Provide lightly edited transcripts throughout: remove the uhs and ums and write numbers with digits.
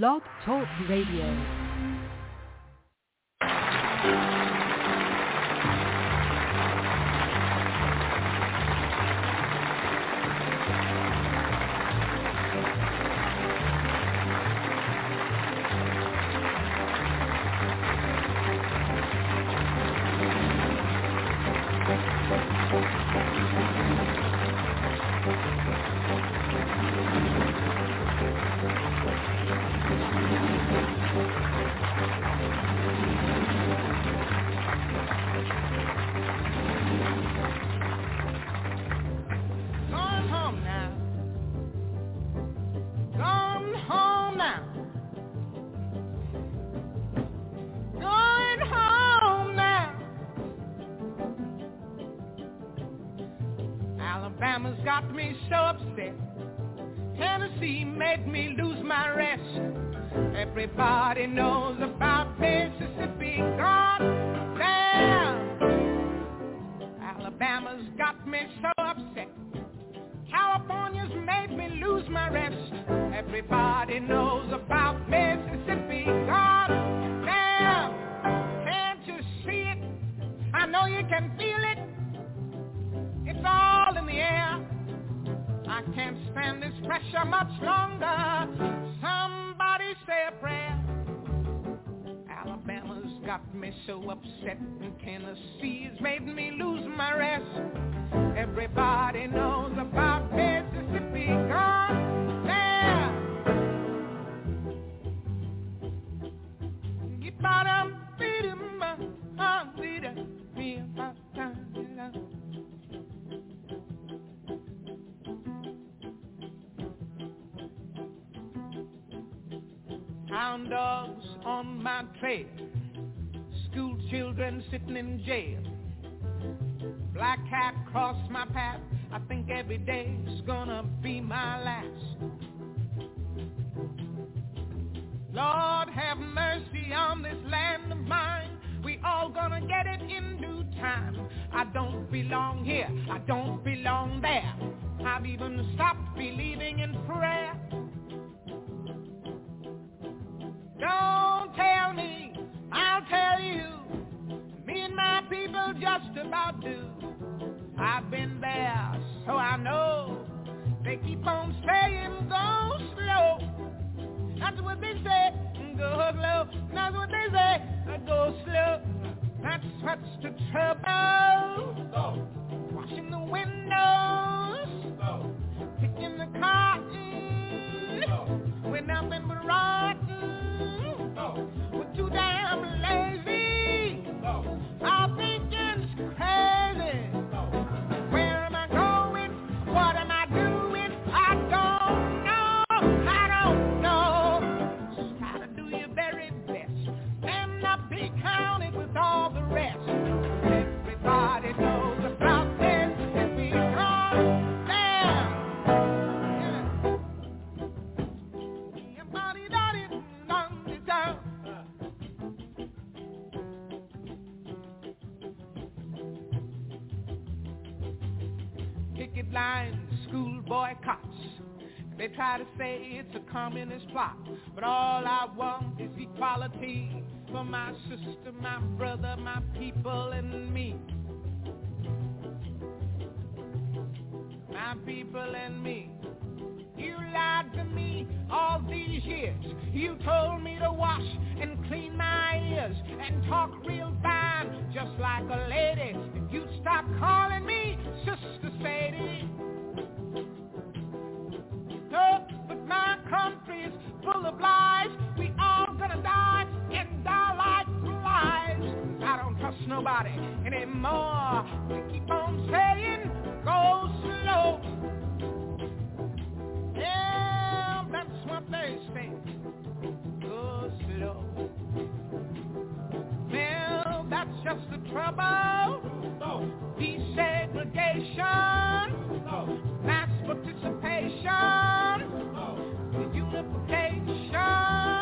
Blog Talk Radio. Everybody knows about Mississippi, God damn. Alabama's got me so upset. California's made me lose my rest. Everybody knows about Mississippi, God damn. Can't you see it? I know you can feel it. It's all in the air. I can't stand this pressure much longer. Somebody say a prayer. Alabama's got me so upset, and Tennessee's made me lose my rest. Everybody knows about Mississippi, God damn. Get bottom, beat him up, I'll beat him up. Hound dogs on my trail, school children sitting in jail, black hat crossed my path, I think every day's gonna be my last. Lord have mercy on this land of mine, we all gonna get it in due time. I don't belong here, I don't belong there, I've even stopped believing in prayer. Don't tell me, I'll tell you, me and my people just about do. I've been there, so I know, they keep on saying go slow. That's what they say, go slow, that's what they say, go slow. That's what's the trouble, go. Washing the windows, go. Picking the cotton, go. We're nothing but rotten. We're too damn lazy. Our thinking's crazy. Where am I going? What am I doing? I don't know. I don't know. Just try to do your very best and not be counted with all the rest. Everybody knows about this and we run down. Everybody that is long. Picket lines, school boycotts. They try to say it's a communist plot, but all I want is equality for my sister, my brother, my people, and me. My people and me. You lied to me all these years. You told me to wash and clean my ears and talk real fine, just like a lady. If you'd stop calling me Sister Sadie. No, but my country's full of lies. We all gonna die and die like flies. I don't trust nobody anymore. They keep on saying go slow. Yeah, that's what they say. Go slow. Well, that's just the trouble. Desegregation. Mass participation. The unification.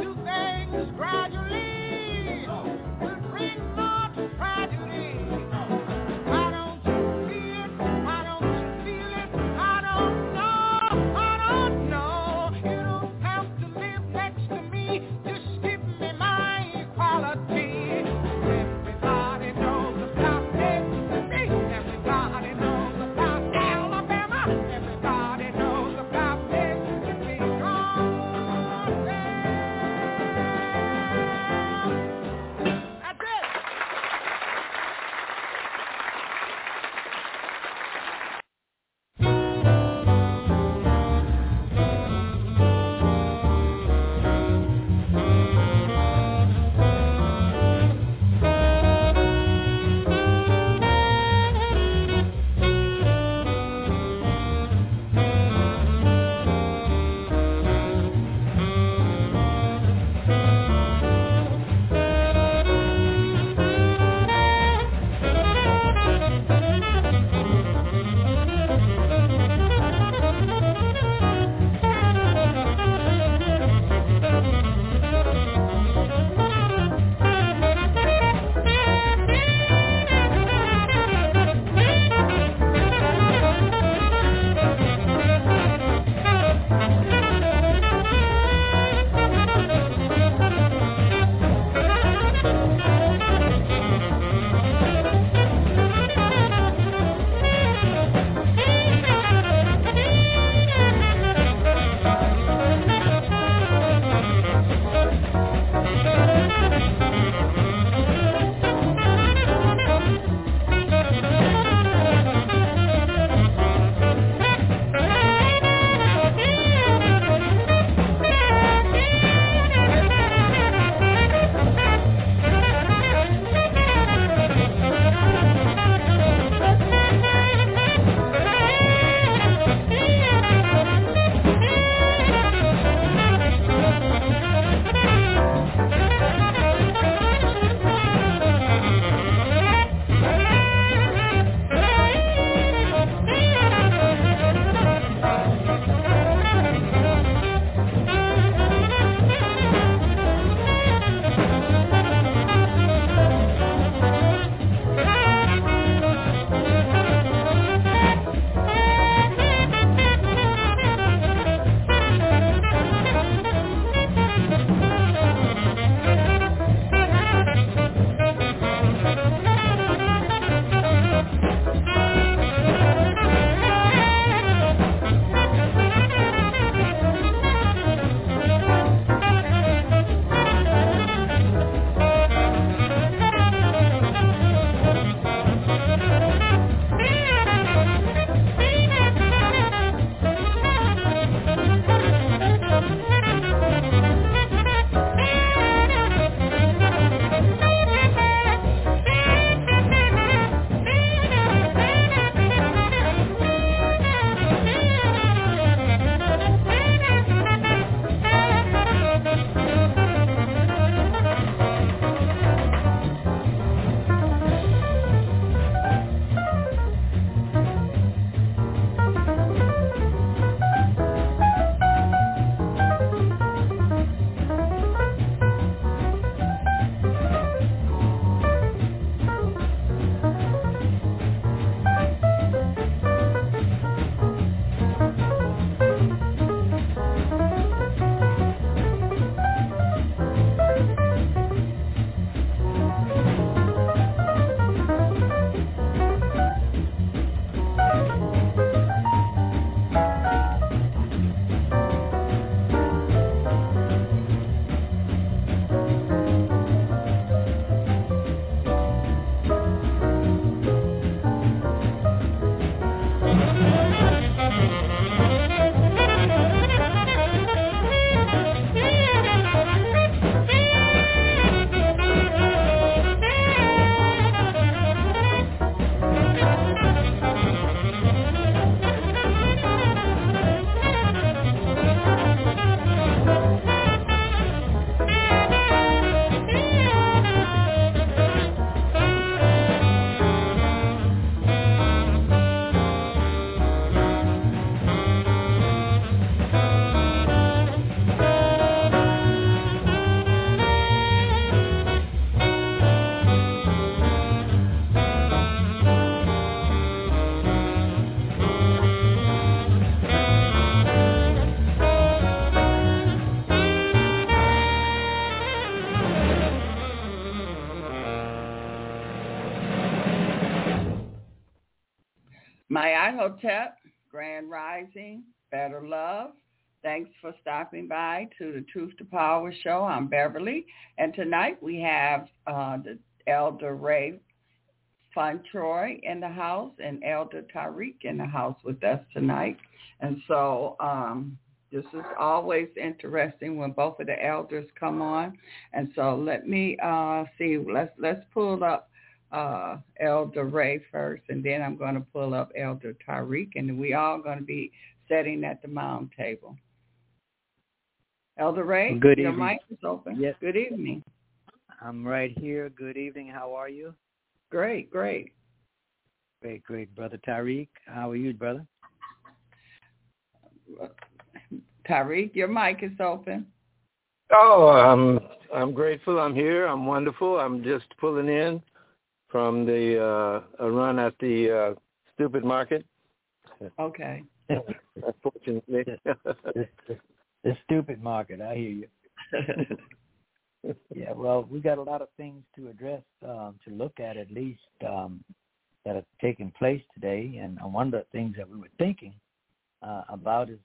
Do things gradually. Will bring more tragedy. I don't know, you don't have to leave. Mayahotep, Grand Rising, Better Love. Thanks for stopping by to the Truth to Power show. I'm Beverly. And tonight we have the Elder Ray Fauntroy in the house and Elder Tarik in the house with us tonight. And so this is always interesting when both of the elders come on. And so let me see. Let's pull up Elder Ray first, and then I'm going to pull up Elder Tarik, and we all going to be sitting at the mound table. Elder Ray, good evening. Your mic is open. Yes. Good evening. I'm right here. Good evening. How are you? Great. Great, Brother Tarik. How are you, brother? Tarik, your mic is open. Oh, I'm grateful. I'm here. I'm wonderful. I'm just pulling in from a run at the stupid market. Okay. Unfortunately. The stupid market, I hear you. Yeah, well, we got a lot of things to address, to look at least, that have taken place today. And one of the things that we were thinking about is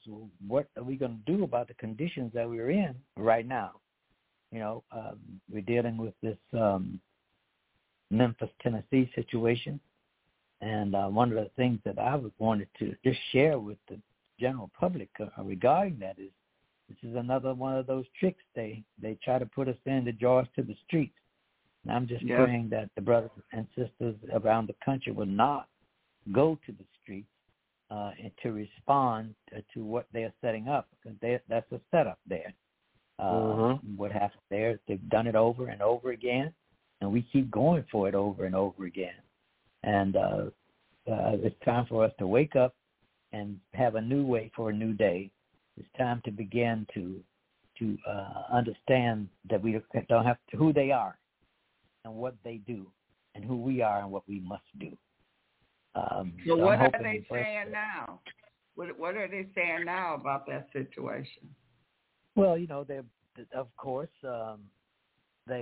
what are we going to do about the conditions that we're in right now? You know, we're dealing with this Memphis, Tennessee situation. And one of the things that I wanted to just share with the general public regarding that is this is another one of those tricks. They try to put us in to draw us to the streets. And I'm just praying that the brothers and sisters around the country will not go to the streets and to respond to what they are setting up. That's a setup there. What happened there is they've done it over and over again. And we keep going for it over and over again. And it's time for us to wake up and have a new way for a new day. It's time to begin to understand that we don't have to, who they are and what they do and who we are and what we must do. So what are they saying now? What are they saying now about that situation? Well, you know, they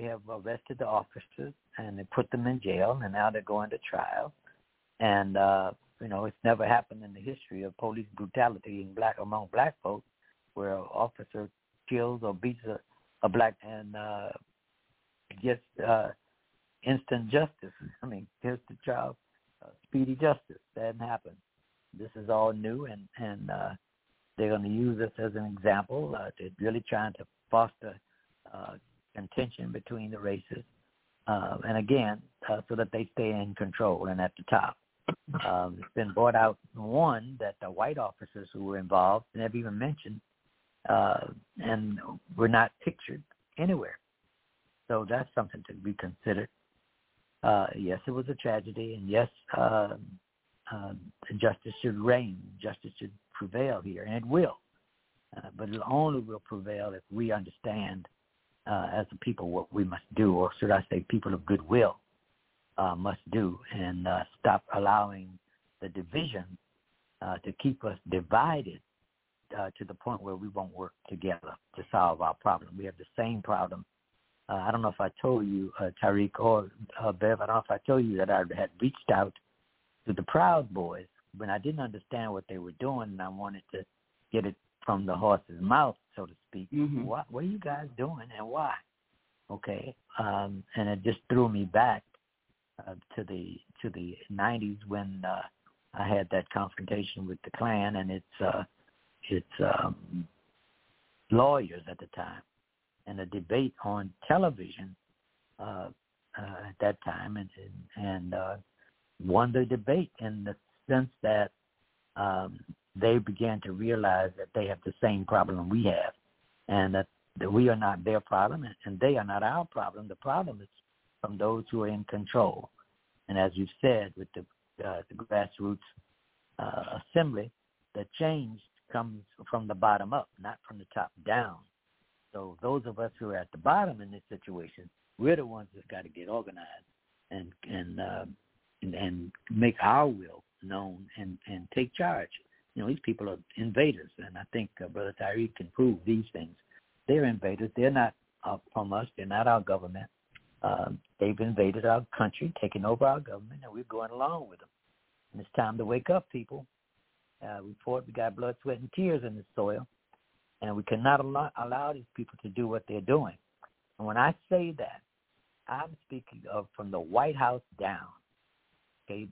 have arrested the officers and they put them in jail, and now they're going to trial. And, you know, it's never happened in the history of police brutality among black folks where an officer kills or beats a black and gets instant justice. I mean, here's the trial, speedy justice. That didn't happen. This is all new, and they're going to use this as an example. They're really trying to foster contention between the races, and again, so that they stay in control and at the top. It's been brought out, one, that the white officers who were involved never even mentioned and were not pictured anywhere. So that's something to be considered. Yes, it was a tragedy, and yes, justice should reign. Justice should prevail here, and it will. But it only will prevail if we understand as a people what we must do, or should I say people of goodwill must do, and stop allowing the division to keep us divided to the point where we won't work together to solve our problem. We have the same problem. I don't know if I told you, Tarik or Bev, I don't know if I told you that I had reached out to the Proud Boys when I didn't understand what they were doing, and I wanted to get it from the horse's mouth, so to speak. Mm-hmm. What are you guys doing and why? Okay. And it just threw me back to the 90s when I had that confrontation with the Klan and its lawyers at the time, and a debate on television at that time, and won the debate in the sense that they began to realize that they have the same problem we have, and that we are not their problem, and they are not our problem. The problem is from those who are in control. And as you said, with the grassroots assembly, the change comes from the bottom up, not from the top down. So those of us who are at the bottom in this situation, we're the ones that got to get organized and make our will known and take charge. You know, these people are invaders, and I think Brother Tarik can prove these things. They're invaders. They're not from us. They're not our government. They've invaded our country, taken over our government, and we're going along with them. And it's time to wake up, people. We got blood, sweat, and tears in the soil. And we cannot allow these people to do what they're doing. And when I say that, I'm speaking of from the White House down. Okay,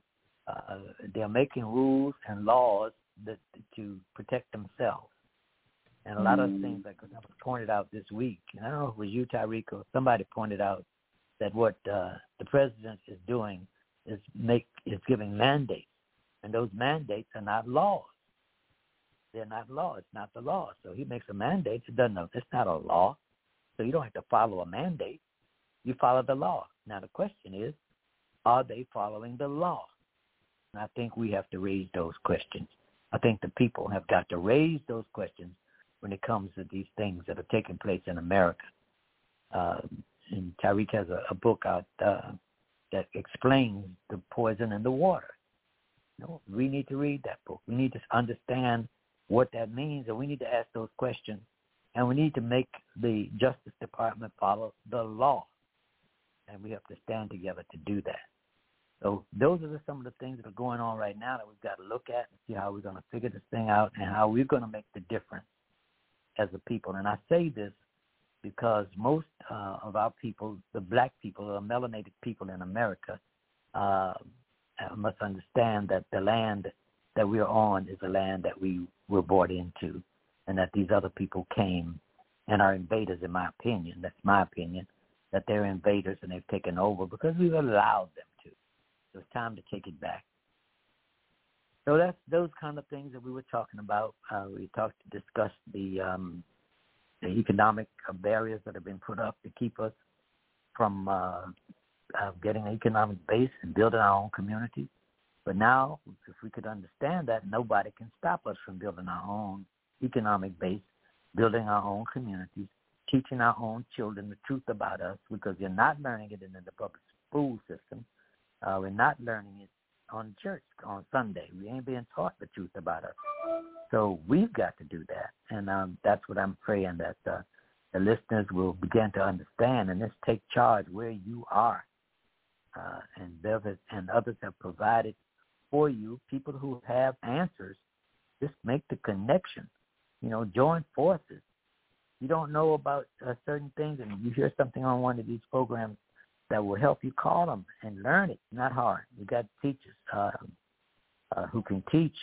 they're making rules and laws that, to protect themselves. And a lot of things, like I was pointed out this week, and I don't know if it was you, Tarik, or somebody pointed out that what the president is doing is giving mandates. And those mandates are not laws. They're not law. It's not the law. So he makes a mandate. It's not a law. So you don't have to follow a mandate. You follow the law. Now the question is, are they following the law? And I think we have to raise those questions. I think the people have got to raise those questions when it comes to these things that are taking place in America. And Tarik has a book out that explains the poison in the water. No, we need to read that book. We need to understand what that means, and we need to ask those questions, and we need to make the Justice Department follow the law, and we have to stand together to do that. So those are some of the things that are going on right now that we've got to look at and see how we're going to figure this thing out and how we're going to make the difference as a people. And I say this because most of our people, the black people, the melanated people in America, must understand that the land that we are on is a land that we were brought into, and that these other people came and are invaders, in my opinion. That's my opinion, that they're invaders and they've taken over because we've allowed them to. So it's time to take it back. So that's those kind of things that we were talking about. We discussed the economic barriers that have been put up to keep us from getting an economic base and building our own community. But now, if we could understand that, nobody can stop us from building our own economic base, building our own communities, teaching our own children the truth about us, because they're not learning it in the public school system. We're not learning it on church on Sunday. We ain't being taught the truth about us. So we've got to do that. And that's what I'm praying, that the listeners will begin to understand, and let's take charge where you are. And Beverly and others have provided for you, people who have answers. Just make the connection. Join forces. You don't know about certain things, and you hear something on one of these programs that will help you, call them and learn it. Not hard. You got teachers who can teach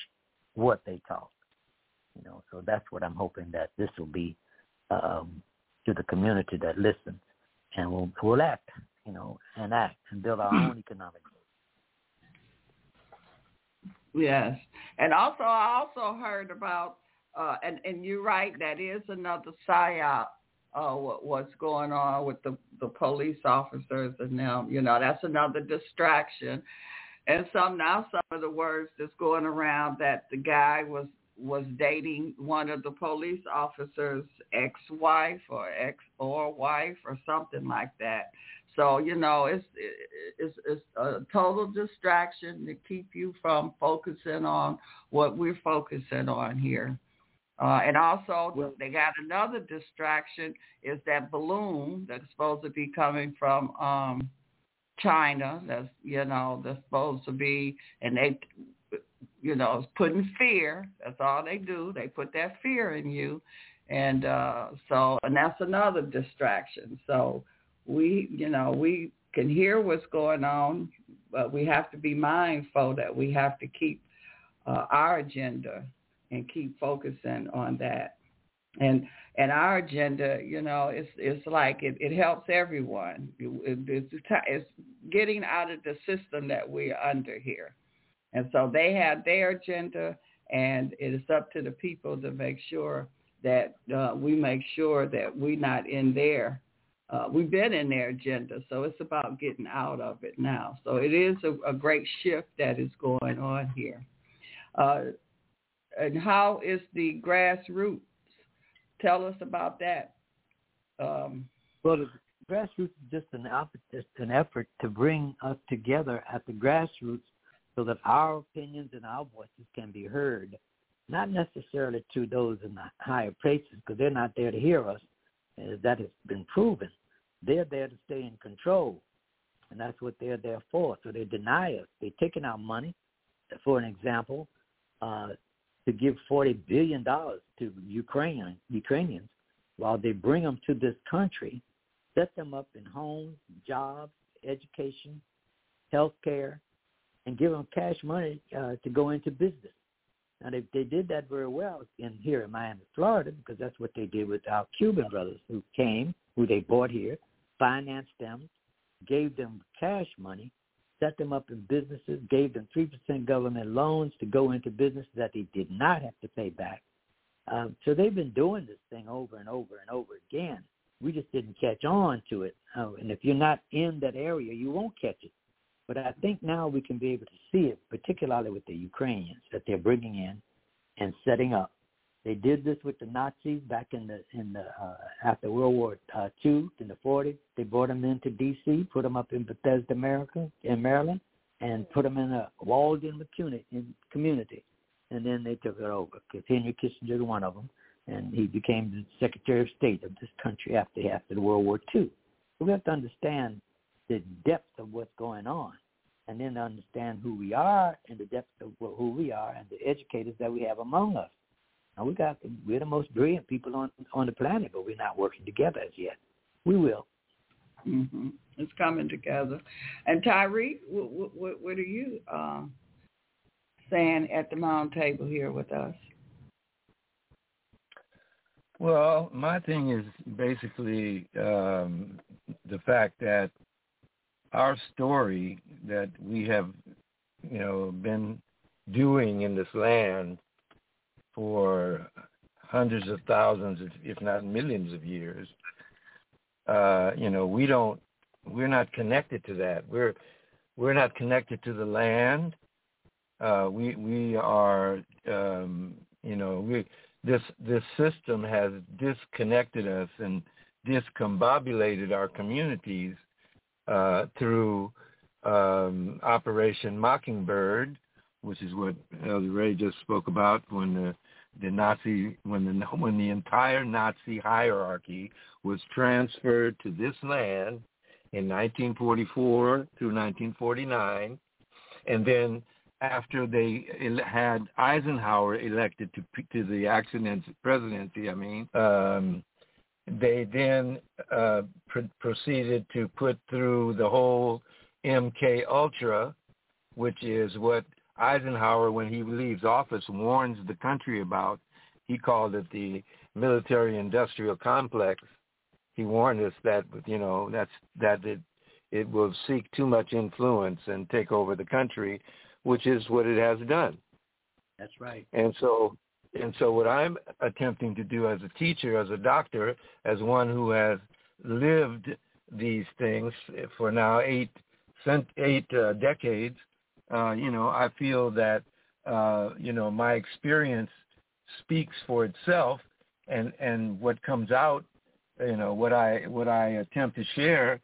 what they taught. So that's what I'm hoping, that this will be to the community that listens, and we'll act. And act and build our own economic growth. Yes. And also, I also heard about, and you're right, that is another psyop, what's going on with the police officers and them. That's another distraction. And some of the words that's going around, that the guy was dating one of the police officers' ex-wife or something like that. So, it's a total distraction to keep you from focusing on what we're focusing on here. And also, they got another distraction, is that balloon that's supposed to be coming from China. That's supposed to be, and they, it's putting fear. That's all they do. They put that fear in you. And so that's another distraction. So, we can hear what's going on, but we have to be mindful that we have to keep our agenda and keep focusing on that. And our agenda, it's like it helps everyone. It's getting out of the system that we're under here. And so they have their agenda, and it is up to the people to make sure that we make sure that we're not in there. We've been in their agenda, so it's about getting out of it now. So it is a great shift that is going on here. And how is the grassroots? Tell us about that. The grassroots is just an effort to bring us together at the grassroots so that our opinions and our voices can be heard, not necessarily to those in the higher places, because they're not there to hear us. That has been proven. They're there to stay in control, and that's what they're there for. So they deny us. They're taking our money. for an example, to give $40 billion to Ukrainians while they bring them to this country, set them up in homes, jobs, education, health care, and give them cash money to go into business. Now, they did that very well here in Miami, Florida, because that's what they did with our Cuban brothers who came, who they brought here, financed them, gave them cash money, set them up in businesses, gave them 3% government loans to go into businesses that they did not have to pay back. So they've been doing this thing over and over and over again. We just didn't catch on to it. And if you're not in that area, you won't catch it. But I think now we can be able to see it, particularly with the Ukrainians that they're bringing in and setting up. They did this with the Nazis back in the after World War II in the 40s. They brought them into D.C., put them up in Bethesda, America, in Maryland, and put them in a walled-in community. And then they took it over because Henry Kissinger was one of them, and he became the Secretary of State of this country after the World War II. So we have to understand the depth of what's going on, and then to understand who we are and the depth of who we are and the educators that we have among us. Now, we're the most brilliant people on the planet, but we're not working together as yet. We will. Mm-hmm. It's coming together. And Tyreek, what are you saying at the round table here with us? Well, my thing is basically the fact that our story that we have, been doing in this land for hundreds of thousands, if not millions of years, we're not connected to that. We're not connected to the land. We are, this system has disconnected us and discombobulated our communities. Through Operation Mockingbird, which is what Elder Ray just spoke about, when the entire Nazi hierarchy was transferred to this land in 1944 through 1949, and then after they had Eisenhower elected to the presidency, they then proceeded to put through the whole MK Ultra, which is what Eisenhower, when he leaves office, warns the country about. He called it the military-industrial complex. He warned us that it will seek too much influence and take over the country, which is what it has done. That's right. And so what I'm attempting to do as a teacher, as a doctor, as one who has lived these things for now eight decades, I feel that, my experience speaks for itself, and what comes out, what I attempt to share,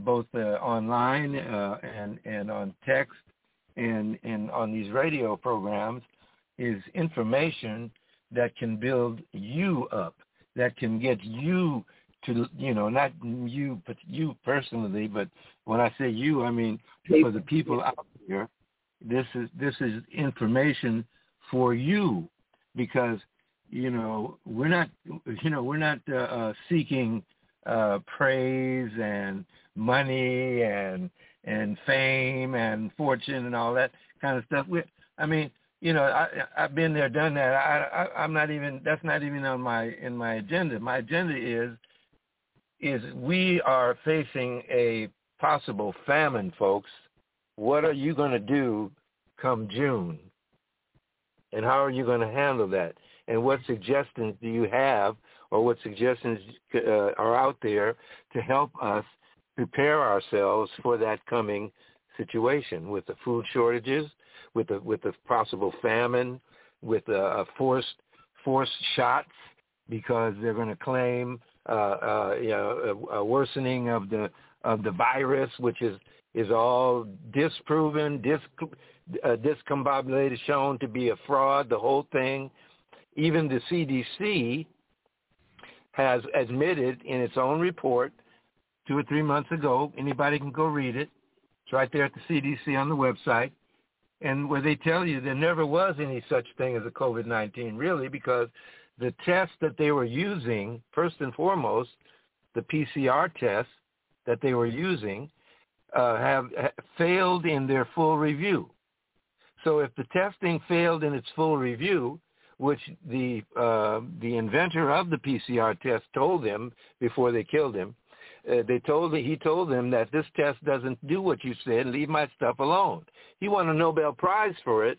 both online and on text and on these radio programs, is information that can build you up, that can get you to, not you, but you personally, but when I say you, I mean for the people out here, this is information for you, because, we're not seeking praise and money and fame and fortune and all that kind of stuff. I've been there, done that. That's not even in my agenda. My agenda is we are facing a possible famine, folks. What are you going to do come June? And how are you going to handle that? And what suggestions do you have, or what suggestions are out there to help us prepare ourselves for that coming situation with the food shortages, with the possible famine, with forced shots, because they're going to claim a worsening of the virus, which is all disproven, discombobulated, shown to be a fraud. The whole thing, even the CDC has admitted in its own report 2 or 3 months ago. Anybody can go read it. It's right there at the CDC on the website. and where they tell you there never was any such thing as a COVID-19, really, because the test that they were using, first and foremost, the PCR test that they were using, have failed in their full review. So if the testing failed in its full review, which the inventor of the PCR test told them before they killed him, he told them that this test doesn't do what you said, leave my stuff alone. He won a Nobel Prize for it,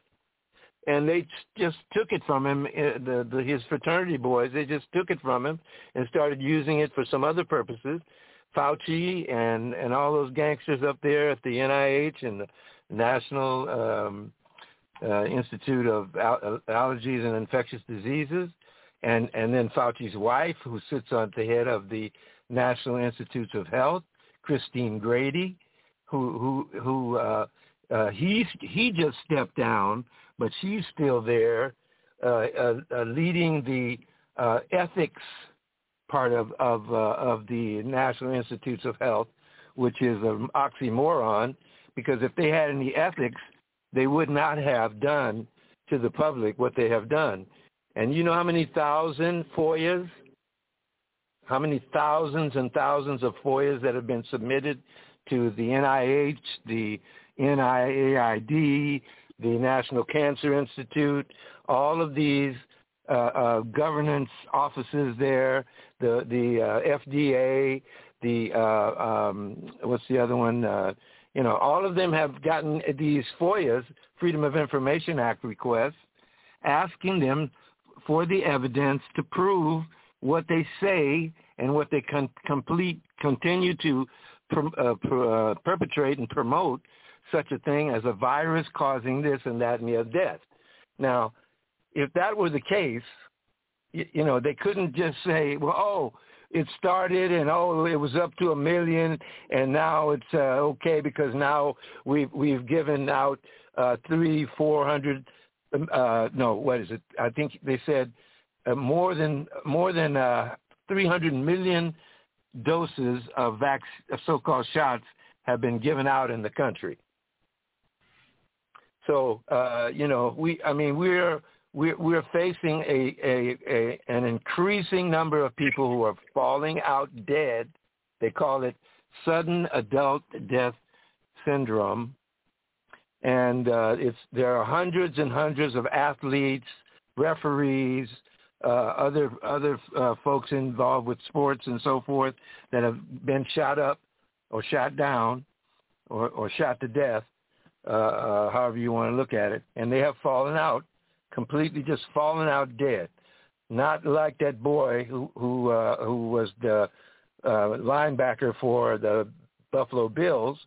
and they just took it from him, his fraternity boys, they just took it from him and started using it for some other purposes. Fauci and all those gangsters up there at the NIH and the National Institute of Allergies and Infectious Diseases, and then Fauci's wife, who sits at the head of the National Institutes of Health, Christine Grady, who just stepped down, but she's still there, leading the ethics part of the National Institutes of Health, which is an oxymoron, because if they had any ethics, they would not have done to the public what they have done. And you know how many thousand FOIAs, how many thousands and thousands of FOIAs that have been submitted to the NIH, the NIAID, the National Cancer Institute, all of these governance offices there, the FDA, what's the other one? All of them have gotten these FOIAs, Freedom of Information Act requests, asking them for the evidence to prove what they say and what they continue to perpetrate and promote such a thing as a virus causing this and that and the other death. Now, if that were the case, they couldn't just say, well, it started and, it was up to 1 million and now it's okay because now we've given out 300, 400, I think they said more than 300 million doses of so-called shots have been given out in the country. So we're facing an increasing number of people who are falling out dead. They call it Sudden Adult Death Syndrome, and there are hundreds and hundreds of athletes, referees, other folks involved with sports and so forth that have been shot up or shot down or shot to death, however you want to look at it. And they have fallen out, completely just fallen out dead. Not like that boy who was the linebacker for the Buffalo Bills.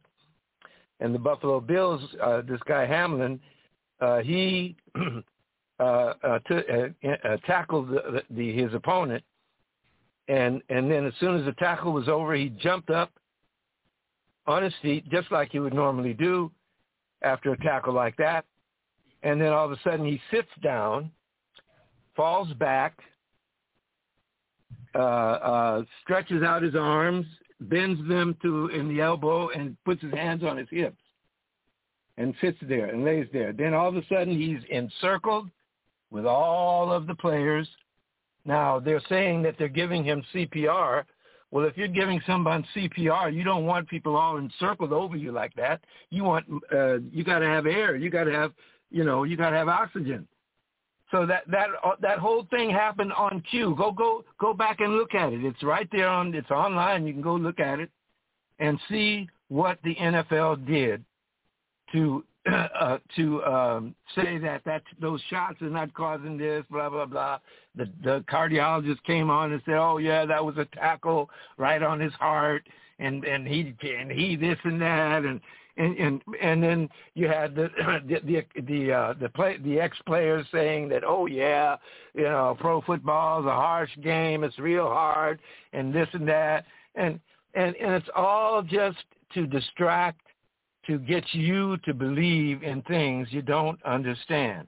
And the Buffalo Bills, this guy Hamlin, he tackled his opponent. And then as soon as the tackle was over, he jumped up on his feet, just like he would normally do after a tackle like that. And then all of a sudden he sits down, falls back, stretches out his arms, bends them in the elbow, and puts his hands on his hips and sits there and lays there. Then all of a sudden he's encircled with all of the players. Now they're saying that they're giving him CPR. Well, if you're giving someone CPR, you don't want people all encircled over you like that. You want you got to have air. You got to have oxygen. So that whole thing happened on cue. Go back and look at it. It's right there it's online. You can go look at it and see what the NFL did to say that those shots are not causing this, blah, blah, blah. The cardiologist came on and said, that was a tackle right on his heart, and he this and that, and then you had the ex-players saying that pro football is a harsh game, it's real hard, and this and that, and it's all just to distract, to get you to believe in things you don't understand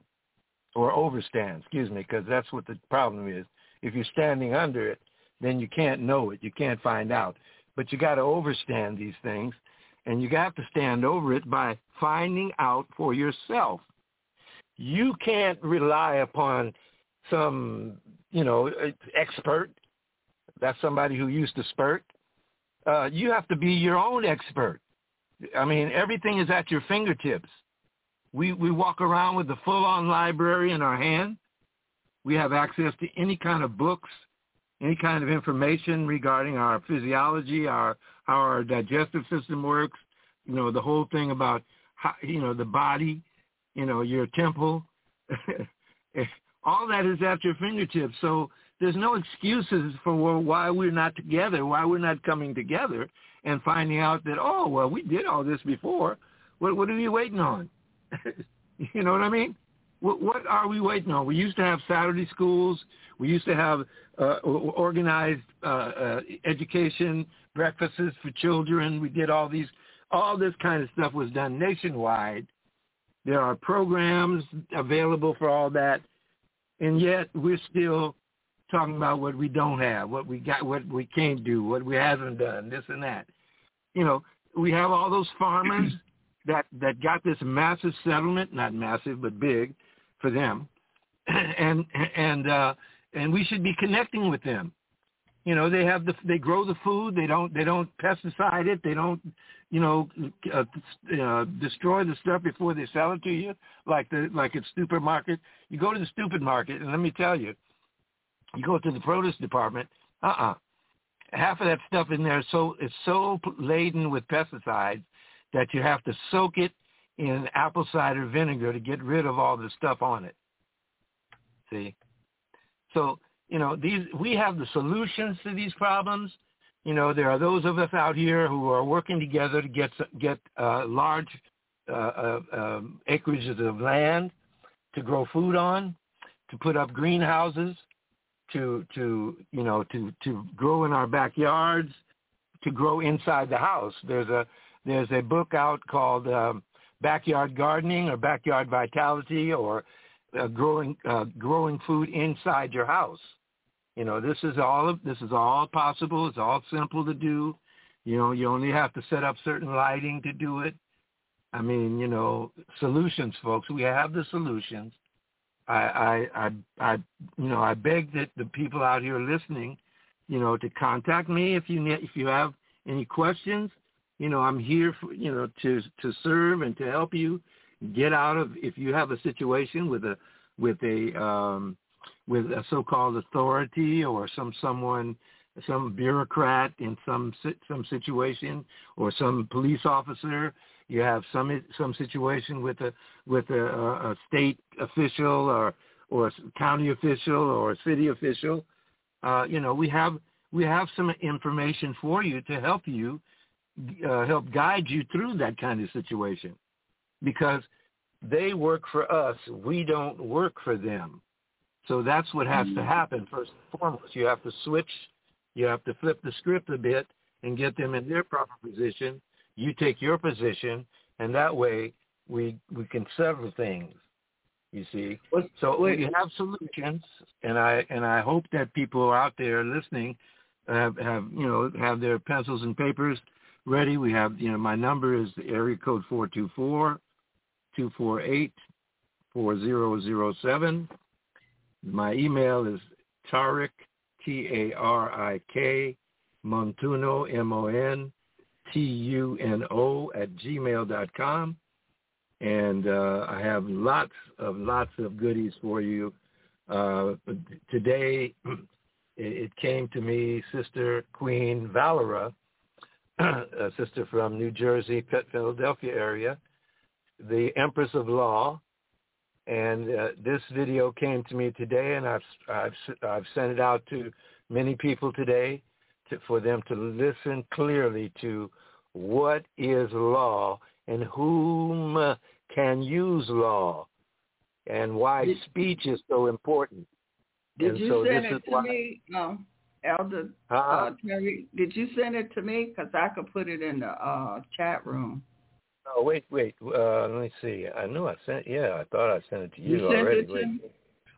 or overstand, because that's what the problem is. If you're standing under it, then you can't know it. You can't find out. But you got to overstand these things. and you have to stand over it by finding out for yourself. You can't rely upon some, expert. That's somebody who used to spurt. You have to be your own expert. I mean, everything is at your fingertips. We walk around with the full-on library in our hand. We have access to any kind of books, any kind of information regarding our physiology, how our digestive system works, the whole thing about, the body, your temple. All that is at your fingertips. So there's no excuses for why we're not together, why we're not coming together and finding out that, oh, well, we did all this before. What are we waiting on? You know what I mean? What are we waiting on? We used to have Saturday schools. We used to have organized education, breakfasts for children. We did all this kind of stuff was done nationwide. There are programs available for all that. And yet we're still talking about what we don't have, what we got, what we can't do, what we haven't done, this and that. We have all those farmers that got this massive settlement, not massive, but big for them. And we should be connecting with them. They grow the food. They don't pesticide it. They don't, destroy the stuff before they sell it to you. Like it's supermarket. You go to the stupid market, and let me tell you, you go to the produce department. Half of that stuff in there is so laden with pesticides that you have to soak it in apple cider vinegar to get rid of all the stuff on it. See, so. We have the solutions to these problems. There are those of us out here who are working together to get large acreages of land to grow food on, to put up greenhouses, to grow in our backyards, to grow inside the house. There's a book out called Backyard Gardening or Backyard Vitality or growing food inside your house. This is all possible. It's all simple to do. You only have to set up certain lighting to do it. I mean, solutions, folks. We have the solutions. I beg that the people out here listening, to contact me if you have any questions. I'm here for, to serve and to help you. Get out of if you have a situation with a so-called authority or some bureaucrat in some situation or some police officer. You have some situation with a state official or a county official or a city official. We have some information for you to help you help guide you through that kind of situation. Because they work for us. We don't work for them. So that's what has to happen first and foremost. You have to switch. You have to flip the script a bit and get them in their proper position. You take your position, and that way we can settle things, you see. So we have solutions, and I hope that people out there listening have their pencils and papers ready. We have, my number is the area code 424-248-4007. My email is Tarik, Tarik, Montuno, Montuno @gmail.com. And I have lots of goodies for you. Today, it came to me, Sister Queen Valera, a sister from New Jersey, Philadelphia area, the Empress of Law, and this video came to me today, and I've sent it out to many people today for them to listen clearly to what is law and whom can use law and why speech is so important. Elder Terry, did you send it to me? Because I could put it in the chat room. Oh, wait. Let me see. I knew I sent it. Yeah, I thought I sent it to you already. Sent it to me?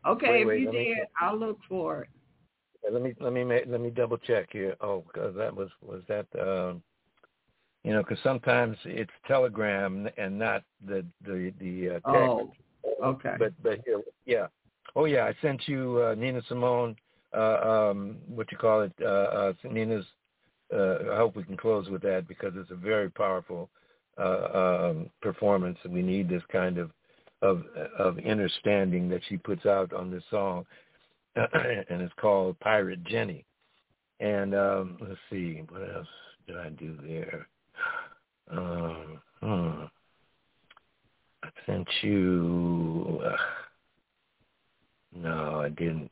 Okay, if you did, I'll look for it. Let me double check here. Oh, because that was that. You know, because sometimes it's telegram and not the text. Oh, okay. But yeah. Oh, yeah, I sent you Nina Simone, Nina's, I hope we can close with that because it's a very powerful performance, and we need this kind of understanding that she puts out on this song, and it's called Pirate Jenny. And let's see, what else did I do there? I sent you... no, I didn't.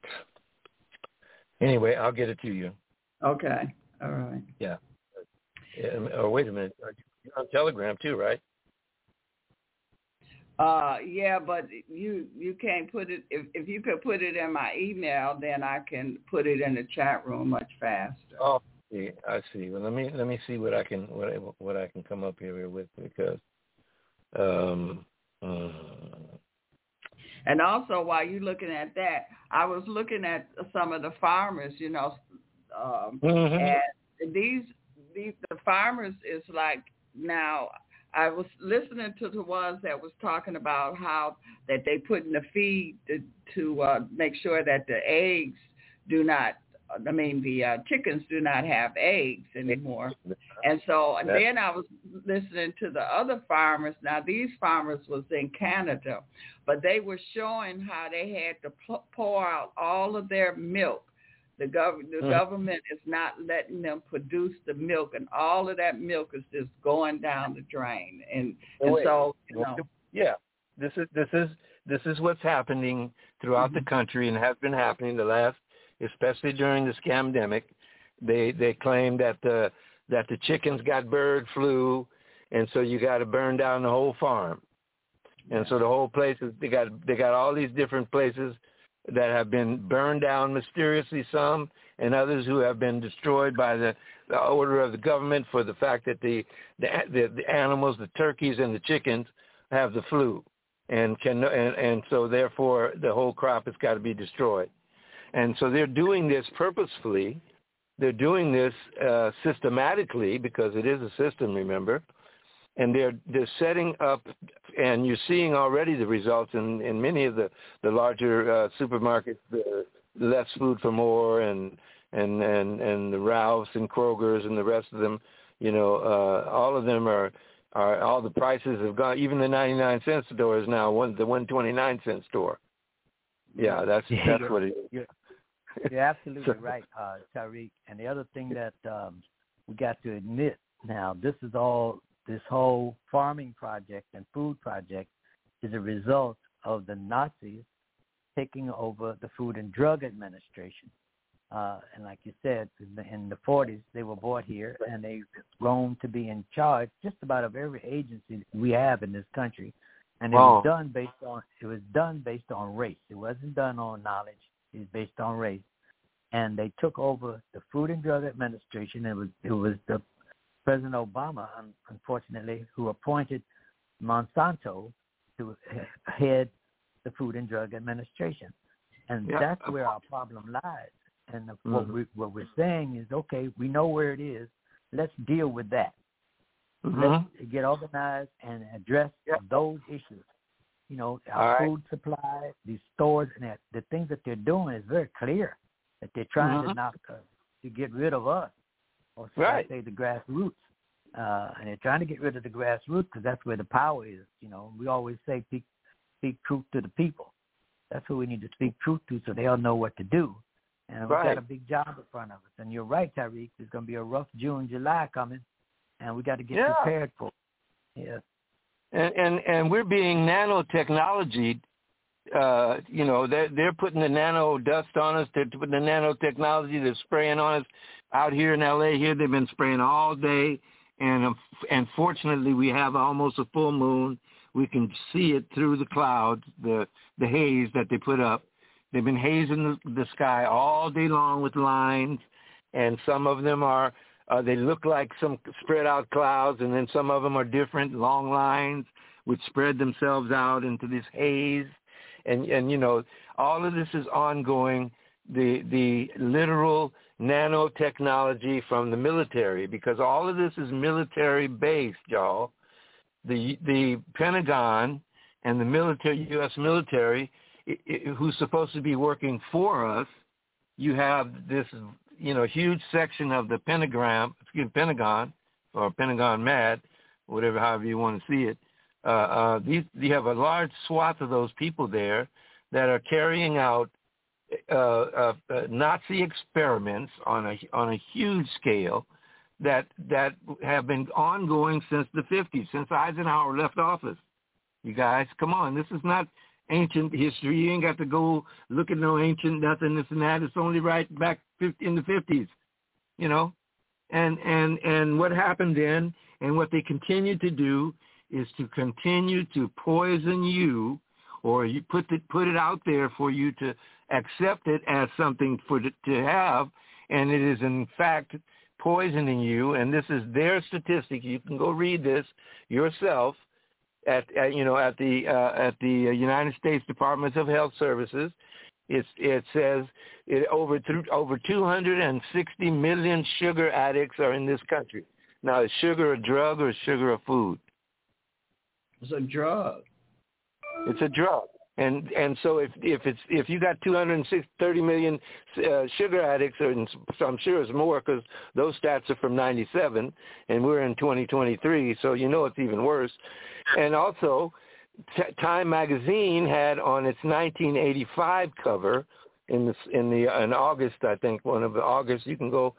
Anyway, I'll get it to you. Okay. All right. Yeah. Oh, wait a minute. You're on Telegram too, right? Yeah, but you can't put it. If you could put it in my email, then I can put it in the chat room much faster. Oh, I see. Well, let me see what I can come up here with, because. And also, while you're looking at that, I was looking at some of the farmers, you know, and the farmers is like, now I was listening to the ones that was talking about how that they put in the feed to make sure that the eggs do not, chickens do not have eggs anymore. And so then I was listening to the other farmers. Now, these farmers was in Canada, but they were showing how they had to pour out all of their milk. The government is not letting them produce the milk, and all of that milk is just going down the drain. And so, you know. Yeah, this is what's happening throughout the country and has been happening the last, especially during the scamdemic. They claim that the chickens got bird flu, and so you got to burn down the whole farm. And so the whole place is, they got all these different places that have been burned down mysteriously, some, and others who have been destroyed by the order of the government for the fact that the animals, the turkeys and the chickens, have the flu, and so therefore the whole crop has got to be destroyed. And so they're doing this purposefully. They're doing this systematically, because it is a system, remember. And they're setting up, and you're seeing already the results in many of the larger supermarkets, the Less Food for More and the Ralphs and Kroger's and the rest of them. You know, all of them are all the prices have gone. Even the 99-cent store is now the 129-cent store. Yeah, that's what it is. You're absolutely right, Tariq. And the other thing that we got to admit now, this whole farming project and food project is a result of the Nazis taking over the Food and Drug Administration. And like you said, in the 40s, they were brought here, and they've grown to be in charge just about of every agency we have in this country. And it was done based on race. It wasn't done on knowledge. It was based on race. And they took over the Food and Drug Administration. It was the President Obama, unfortunately, who appointed Monsanto to head the Food and Drug Administration. And that's where our problem lies. And what we're saying is, okay, we know where it is. Let's deal with that. Let's get organized and address those issues. You know, our food supply, these stores, and the things that they're doing is very clear that they're trying to knock us, to get rid of us. Or should I say the grassroots. And they're trying to get rid of the grassroots because that's where the power is. You know, we always say speak truth to the people. That's what we need to speak truth to, so they'll know what to do. And we've got a big job in front of us. And you're right, Tariq. There's going to be a rough June, July coming, and we got to get prepared for it. Yes. And we're being nanotechnology. You know, they're putting the nano dust on us. They're putting the nanotechnology. They're spraying on us out here in L.A. Here they've been spraying all day, and fortunately we have almost a full moon. We can see it through the clouds, the haze that they put up. They've been hazing the sky all day long with lines, and some of them are they look like some spread out clouds, and then some of them are different long lines which spread themselves out into this haze. And you know, all of this is ongoing. The literal nanotechnology from the military, because all of this is military-based, y'all. The Pentagon and the military, U.S. military, who's supposed to be working for us, you have this, you know, huge section of the Pentagon, or Pentagon MAD, whatever, however you want to see it. You have a large swath of those people there that are carrying out Nazi experiments on a huge scale that have been ongoing since the 50s, since Eisenhower left office. You guys, come on, this is not ancient history. You ain't got to go look at no ancient nothing, this and that. It's only right back in the 50s, you know. And what happened then, and what they continue to do, is to continue to poison you, or you put it out there for you to accept it as something to have, and it is in fact poisoning you. And this is their statistic. You can go read this yourself at the United States Department of Health Services. It says over 260 million sugar addicts are in this country. Now, is sugar a drug or is sugar a food? It's a drug. It's a drug, and so if you got 230 million sugar addicts, and so I'm sure it's more because those stats are from '97, and we're in 2023, so you know it's even worse. And also, Time magazine had on its 1985 cover in August, I think, one of the August. You can go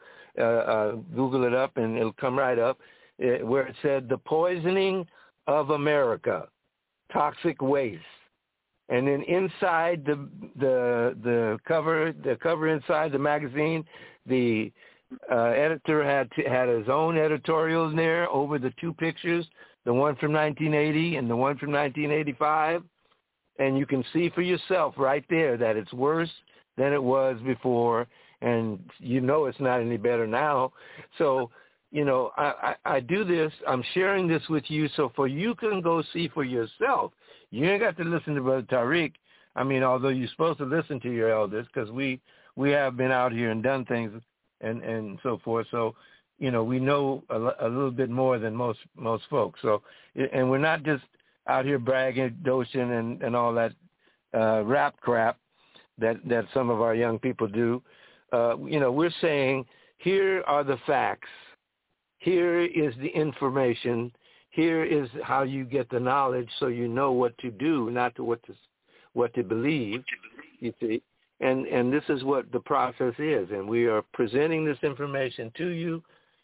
Google it up, and it'll come right up, where it said the poisoning of America, toxic waste. And then inside the cover inside the magazine, the editor had his own editorial in there over the two pictures, the one from 1980 and the one from 1985. And you can see for yourself right there that it's worse than it was before, and you know it's not any better now. So, you know, I do this. I'm sharing this with you so for you can go see for yourself. You ain't got to listen to Brother Tarik. I mean, although you're supposed to listen to your elders, because we have been out here and done things and so forth. So, you know, we know a little bit more than most folks. So, and we're not just out here bragging, doshing, and all that rap crap that some of our young people do. You know, we're saying here are the facts. Here is the information. Here is how you get the knowledge, so you know what to do, not what to believe. You see, and this is what the process is. And we are presenting this information to you.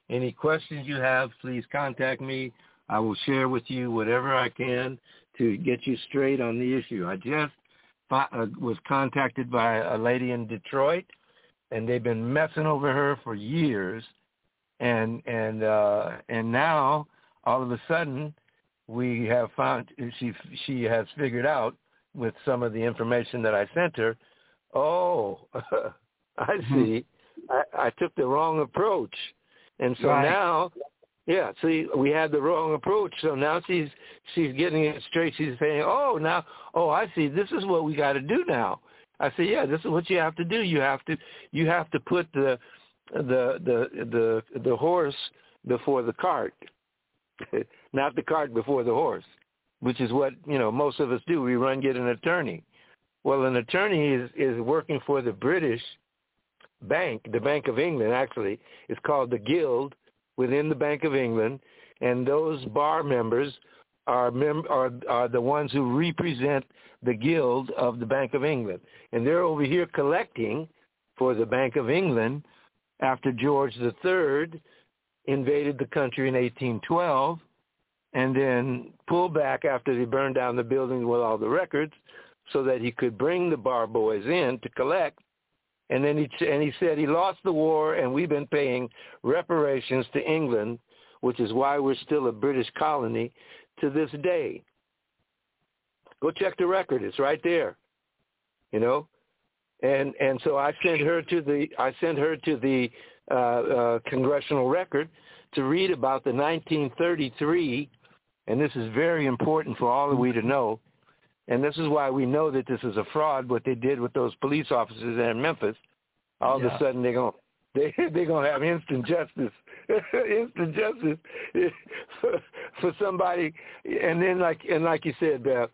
Any questions you have, please contact me. I will share with you whatever I can to get you straight on the issue. I just was contacted by a lady in Detroit, and they've been messing over her for years. And now all of a sudden we have found she has figured out with some of the information that I sent her. Oh, I see. I took the wrong approach, and so right now, yeah. See, we had the wrong approach. So now she's getting it straight. She's saying, oh, I see. This is what we got to do now. I say, yeah, this is what you have to do. You have to put the horse before the cart, not the cart before the horse, which is what, you know, most of us do. We run, get an attorney. Well, an attorney is working for the British bank, the Bank of England, actually. It's called the Guild within the Bank of England, and those bar members are the ones who represent the Guild of the Bank of England, and they're over here collecting for the Bank of England after George III invaded the country in 1812 and then pulled back after they burned down the building with all the records so that he could bring the Bar Boys in to collect. And then he said he lost the war, and we've been paying reparations to England, which is why we're still a British colony to this day. Go check the record. It's right there, you know. And so I sent her to the congressional record to read about the 1933, and this is very important for all of we to know, and this is why we know that this is a fraud, what they did with those police officers there in Memphis. All of a sudden they're going to They're going to have instant justice for somebody. And then, like you said, Beth,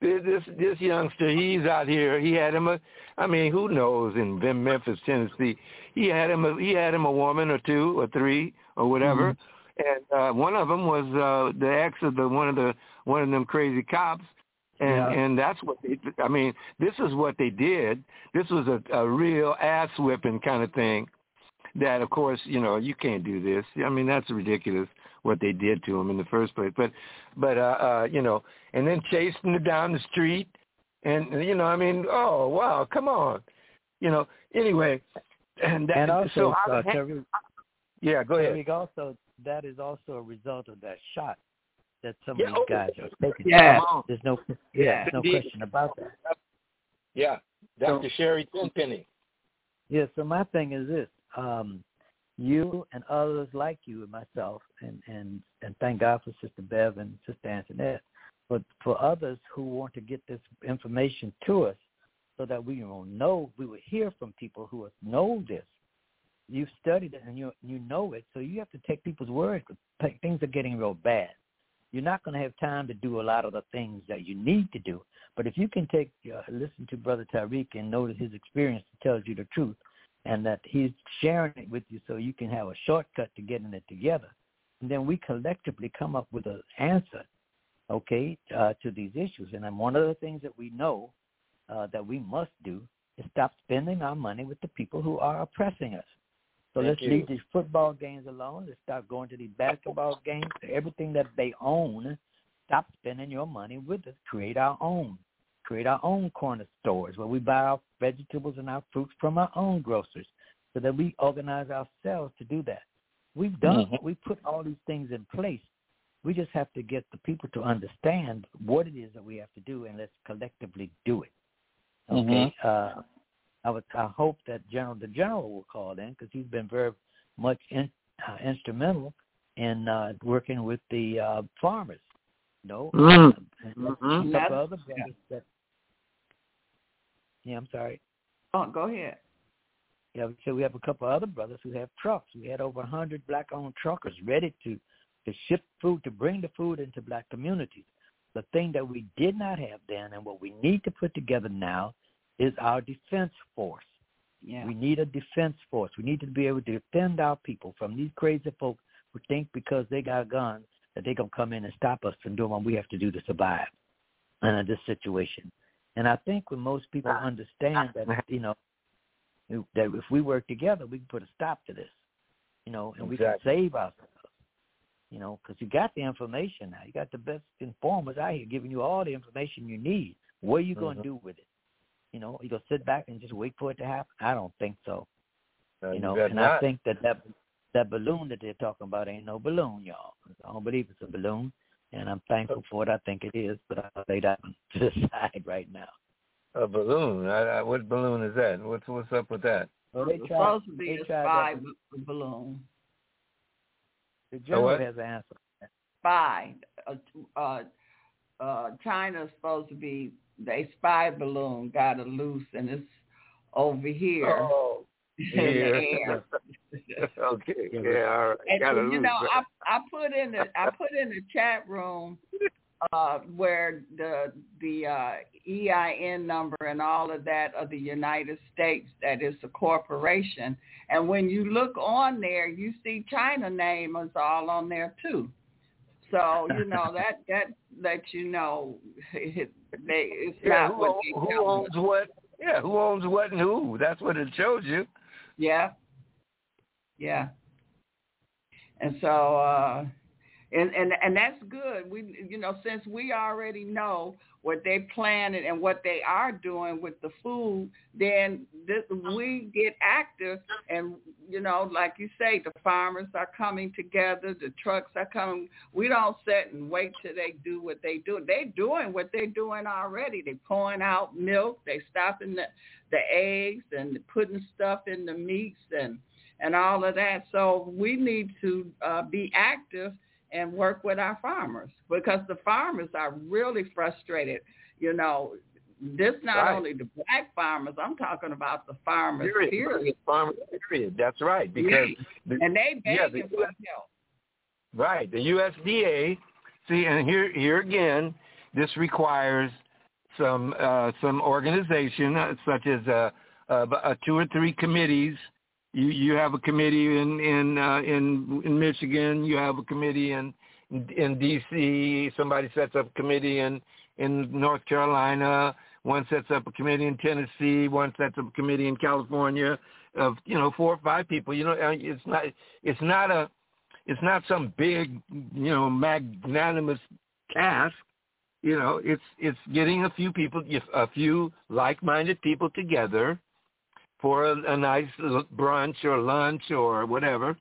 this youngster, he's out here. He had him who knows in Memphis, Tennessee. He had him a woman or two or three or whatever. Mm-hmm. And one of them was the ex of one of them crazy cops. And and that's what this is what they did. This was a real ass whipping kind of thing. That, of course, you can't do this. That's ridiculous what they did to him in the first place. But and then chasing him down the street, and oh wow, come on, Anyway, go ahead. Derek, also, that is also a result of that shot that some of these guys are taking. Yeah, there's no question about that. Yeah, Dr. Sherry Tenpenny. Yeah, so my thing is this. You and others like you and myself, and thank God for Sister Bev and Sister Antoinette, but for others who want to get this information to us so that we will know, we will hear from people who know this. You've studied it and you know it, so you have to take people's word. Things are getting real bad. You're not going to have time to do a lot of the things that you need to do, but if you can listen to Brother Tarik and know that his experience tells you the truth, and that he's sharing it with you so you can have a shortcut to getting it together. And then we collectively come up with an answer, to these issues. And then one of the things that we know that we must do is stop spending our money with the people who are oppressing us. So let's leave these football games alone. Let's start going to these basketball games, everything that they own. Stop spending your money with us. Create our own corner stores where we buy our vegetables and our fruits from our own grocers so that we organize ourselves to do that. We've done it. We put all these things in place. We just have to get the people to understand what it is that we have to do, and let's collectively do it. Okay. Mm-hmm. I hope that the general will call in, because he's been very much instrumental in working with the farmers. No. Mm-hmm. Yeah, I'm sorry. Oh, go ahead. Yeah, so we have a couple of other brothers who have trucks. We had over 100 black-owned truckers ready to ship food, to bring the food into black communities. The thing that we did not have then, and what we need to put together now, is our defense force. Yeah. We need a defense force. We need to be able to defend our people from these crazy folks who think because they got guns that they're going to come in and stop us from doing what we have to do to survive in this situation. And I think when most people understand that, that if we work together, we can put a stop to this, and we can save ourselves, because you got the information now. You got the best informers out here giving you all the information you need. What are you going to do with it? You going to sit back and just wait for it to happen? I don't think so. I think that balloon that they're talking about ain't no balloon, y'all. I don't believe it's a balloon, and I'm thankful for it. I think it is, but I'll lay that to the side right now. A balloon? What balloon is that? What's up with that? Well, it's supposed to be a spy balloon. The general has an answer. Spy. China is supposed to be, they spy balloon got it loose, and it's over here. Oh. Yeah. Okay. Yeah. All right. And I put in the chat room where the EIN number and all of that of the United States, that is a corporation. And when you look on there, you see China name is all on there too. So that lets you know it's not what they tell. Who owns what? Yeah. Who owns what and who? That's what it shows you. Yeah. Yeah. And so, and that's good. We, since we already know what they planning and what they are doing with the food, then we get active and, like you say, the farmers are coming together, the trucks are coming. We don't sit and wait till they do what they do. They're doing what they're doing already. They're pouring out milk. They stopping the eggs and putting stuff in the meats and all of that. So we need to be active and work with our farmers, because the farmers are really frustrated. This not only the black farmers, I'm talking about the farmers, period. Farmers, period. That's right. Because and they begging for help. Right. The USDA, see, and here again, this requires some organization, such as two or three committees. You have a committee in Michigan. You have a committee in D.C. Somebody sets up a committee in North Carolina. One sets up a committee in Tennessee. One sets up a committee in California of 4 or 5 people. It's not some big magnanimous task. It's getting a few like-minded people together for a nice brunch or lunch or whatever,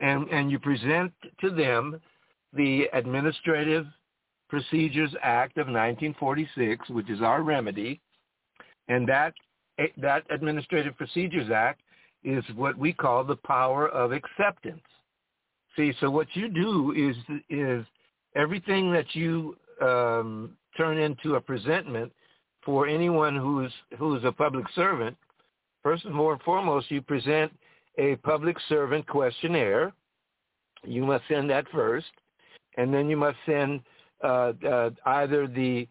and you present to them the Administrative Procedures Act of 1946, which is our remedy, and that Administrative Procedures Act is what we call the power of acceptance. See, so what you do is everything that you turn into a presentment for anyone who's a public servant. First and foremost, you present a public servant questionnaire. You must send that first, and then you must send either the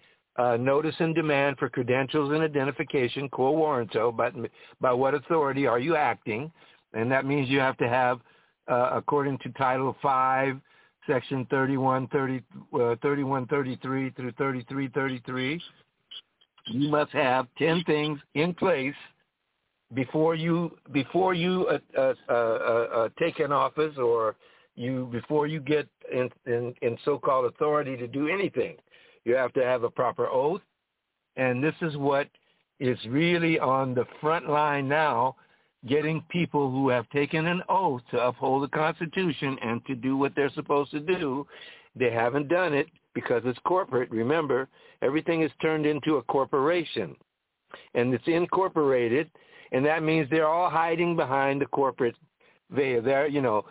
notice and demand for credentials and identification, quo warranto, but by what authority are you acting? And that means you have to have, according to Title V, Section 3133 through 3333, you must have 10 things in place before you take an office, or before you get in so-called authority to do anything. You have to have a proper oath, and this is what is really on the front line now, getting people who have taken an oath to uphold the Constitution and to do what they're supposed to do. They haven't done it because it's corporate. Remember, everything is turned into a corporation, and it's incorporated, and that means they're all hiding behind the corporate veil. There, did you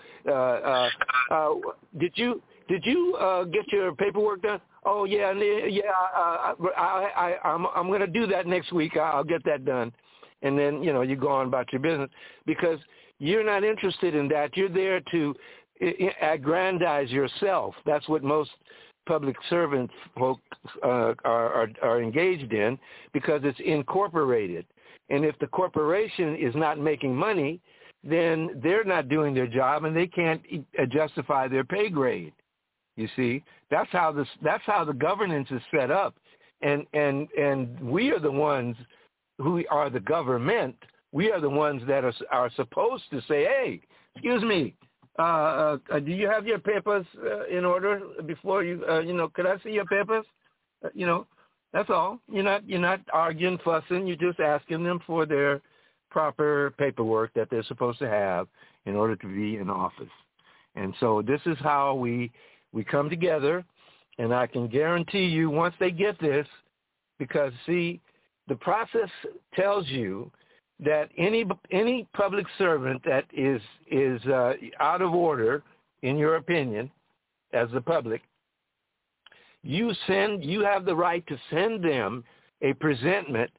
get your paperwork done? Oh yeah. I'm going to do that next week. I'll get that done. And then, you go on about your business because you're not interested in that. You're there to aggrandize yourself. That's what most public servant folks are engaged in because it's incorporated. And if the corporation is not making money, then they're not doing their job and they can't justify their pay grade. You see, that's how the governance is set up. And we are the ones who are the government. We are the ones that are supposed to say, hey, excuse me, do you have your papers in order before you, could I see your papers? That's all. You're not arguing, fussing. You're just asking them for their proper paperwork that they're supposed to have in order to be in office. And so this is how we come together. And I can guarantee you once they get this, because see, the process tells you that any public servant that is out of order, in your opinion, as the public, you have the right to send them a presentment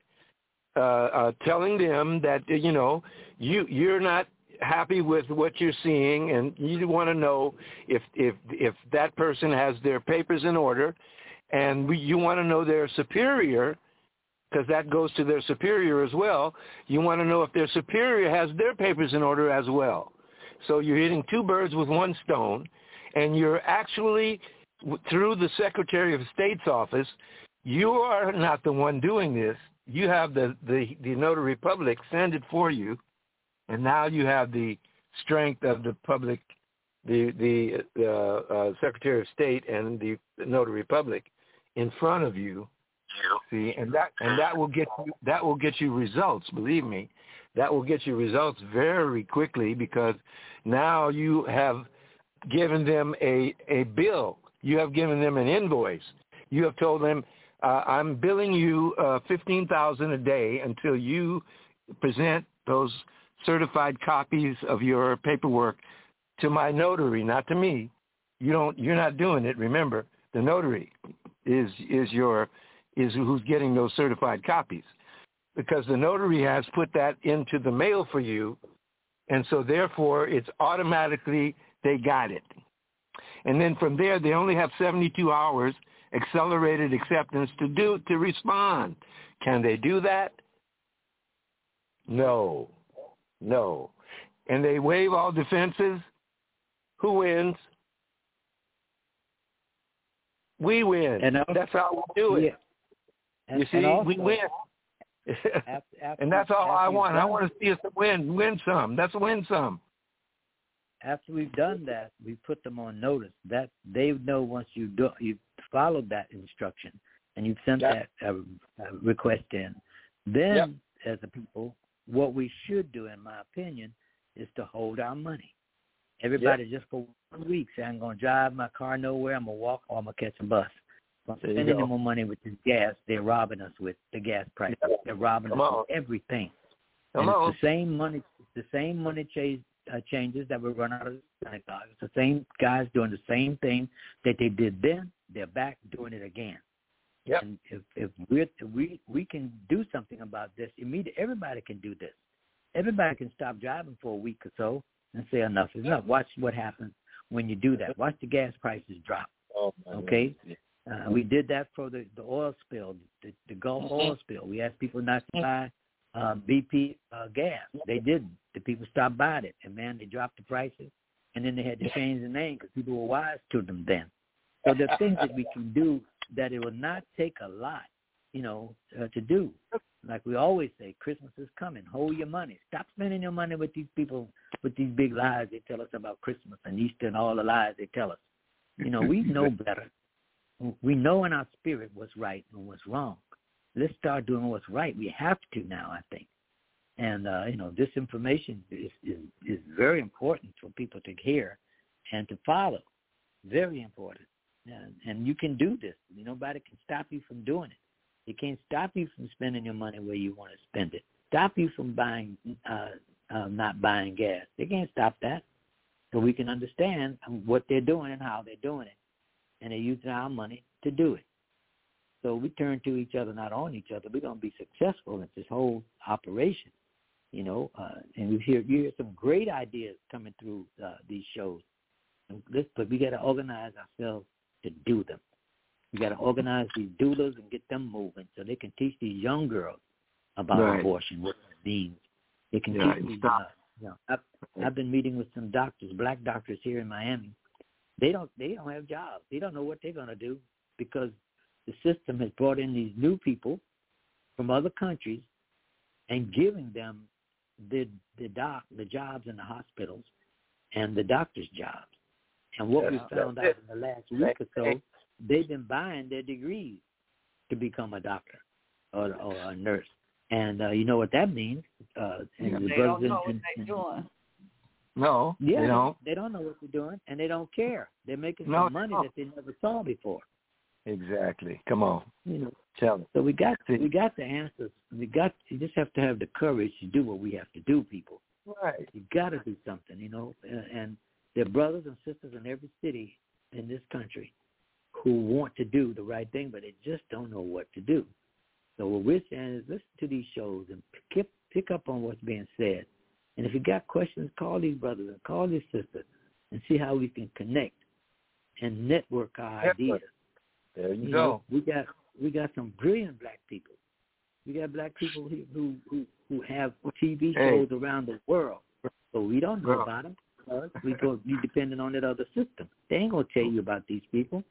telling them that you're not happy with what you're seeing, and you want to know if that person has their papers in order, and you want to know their superior, because that goes to their superior as well. You want to know if their superior has their papers in order as well. So you're hitting two birds with one stone, and you're actually, through the Secretary of State's office, you are not the one doing this. You have the notary public send it for you, and now you have the strength of the public, the Secretary of State and the notary public in front of you. See, and that will get you, results. Believe me, that will get you results very quickly because now you have given them a bill. You have given them an invoice. You have told them, I'm billing you $15,000 a day until you present those certified copies of your paperwork to my notary, not to me. You're not doing it. Remember, the notary is your is who's getting those certified copies, because the notary has put that into the mail for you, and so therefore it's automatically they got it. And then from there, they only have 72 hours accelerated acceptance to respond. Can they do that? No. And they waive all defenses. Who wins? We win. And that's how we do it. Yeah. And, you see, and also, we win. After, and that's all I want. I want to see us win some. That's win some. After we've done that, we put them on notice. That they know once you've followed that instruction and you've sent that request in. Then, as a people, what we should do, in my opinion, is to hold our money. Everybody just for 1 week say, I'm going to drive my car nowhere, I'm going to walk, or I'm going to catch a bus. I'm spending more money with this gas. They're robbing us with the gas price. They're robbing us with everything. It's the same money. It's the same money changes that were run out of the synagogue. It's the same guys doing the same thing that they did then. They're back doing it again. Yep. And if we can do something about this immediately, everybody can do this. Everybody can stop driving for a week or so and say enough is enough. Watch what happens when you do that. Watch the gas prices drop. Okay. We did that for the oil spill, the Gulf oil spill. We asked people not to buy BP gas. They didn't. The people stopped buying it. And, man, they dropped the prices. And then they had to change the name because people were wise to them then. So there are things that we can do that it will not take a lot, to do. Like we always say, Christmas is coming. Hold your money. Stop spending your money with these people, with these big lies they tell us about Christmas and Easter and all the lies they tell us. We know better. We know in our spirit what's right and what's wrong. Let's start doing what's right. We have to now, I think. And, this information is very important for people to hear and to follow. Very important. And you can do this. Nobody can stop you from doing it. They can't stop you from spending your money where you want to spend it. Stop you from buying, not buying gas. They can't stop that. So we can understand what they're doing and how they're doing it. And they're using our money to do it. So we turn to each other, not on each other. We're going to be successful in this whole operation, and you hear some great ideas coming through these shows. But we got to organize ourselves to do them. We got to organize these doulas and get them moving so they can teach these young girls about abortion, what it means. They can teach these girls. I've been meeting with some doctors, black doctors here in Miami. They don't have jobs. They don't know what they're going to do because the system has brought in these new people from other countries and giving them the jobs in the hospitals and the doctors' jobs. And what we found out in the last week or so, they've been buying their degrees to become a doctor or a nurse. And you know what that means. They don't know what they're doing. No, they don't. They don't know what they're doing, and they don't care. They're making some money that they never saw before. Exactly. Come on. Tell them. So we got the answers. You just have to have the courage to do what we have to do, people. Right. You got to do something, And there are brothers and sisters in every city in this country who want to do the right thing, but they just don't know what to do. So what we're saying is listen to these shows and pick up on what's being said. And if you got questions, call these brothers and call these sisters and see how we can connect and network our ideas. There you go. We got some brilliant black people. We got black people who have TV shows around the world, but we don't know about them because we dependent on that other system. They ain't gonna tell you about these people.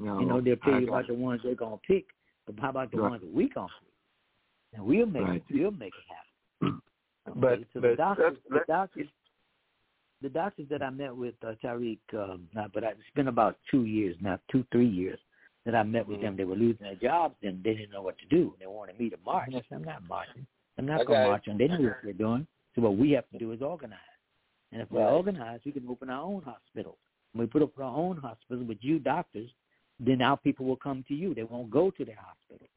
No, they'll tell you about the ones they're gonna pick, but how about the ones that we gonna pick? And we'll make it happen. But the doctors that I met with, Tarik, but it's been about 2 years now, 3 years that I met with them. They were losing their jobs, and they didn't know what to do. They wanted me to march. I said, I'm not marching. I'm not going to march. And they knew what they're doing. So what we have to do is organize. And if we're organized, we can open our own hospitals. When we put up our own hospitals with you doctors, then our people will come to you. They won't go to their hospital.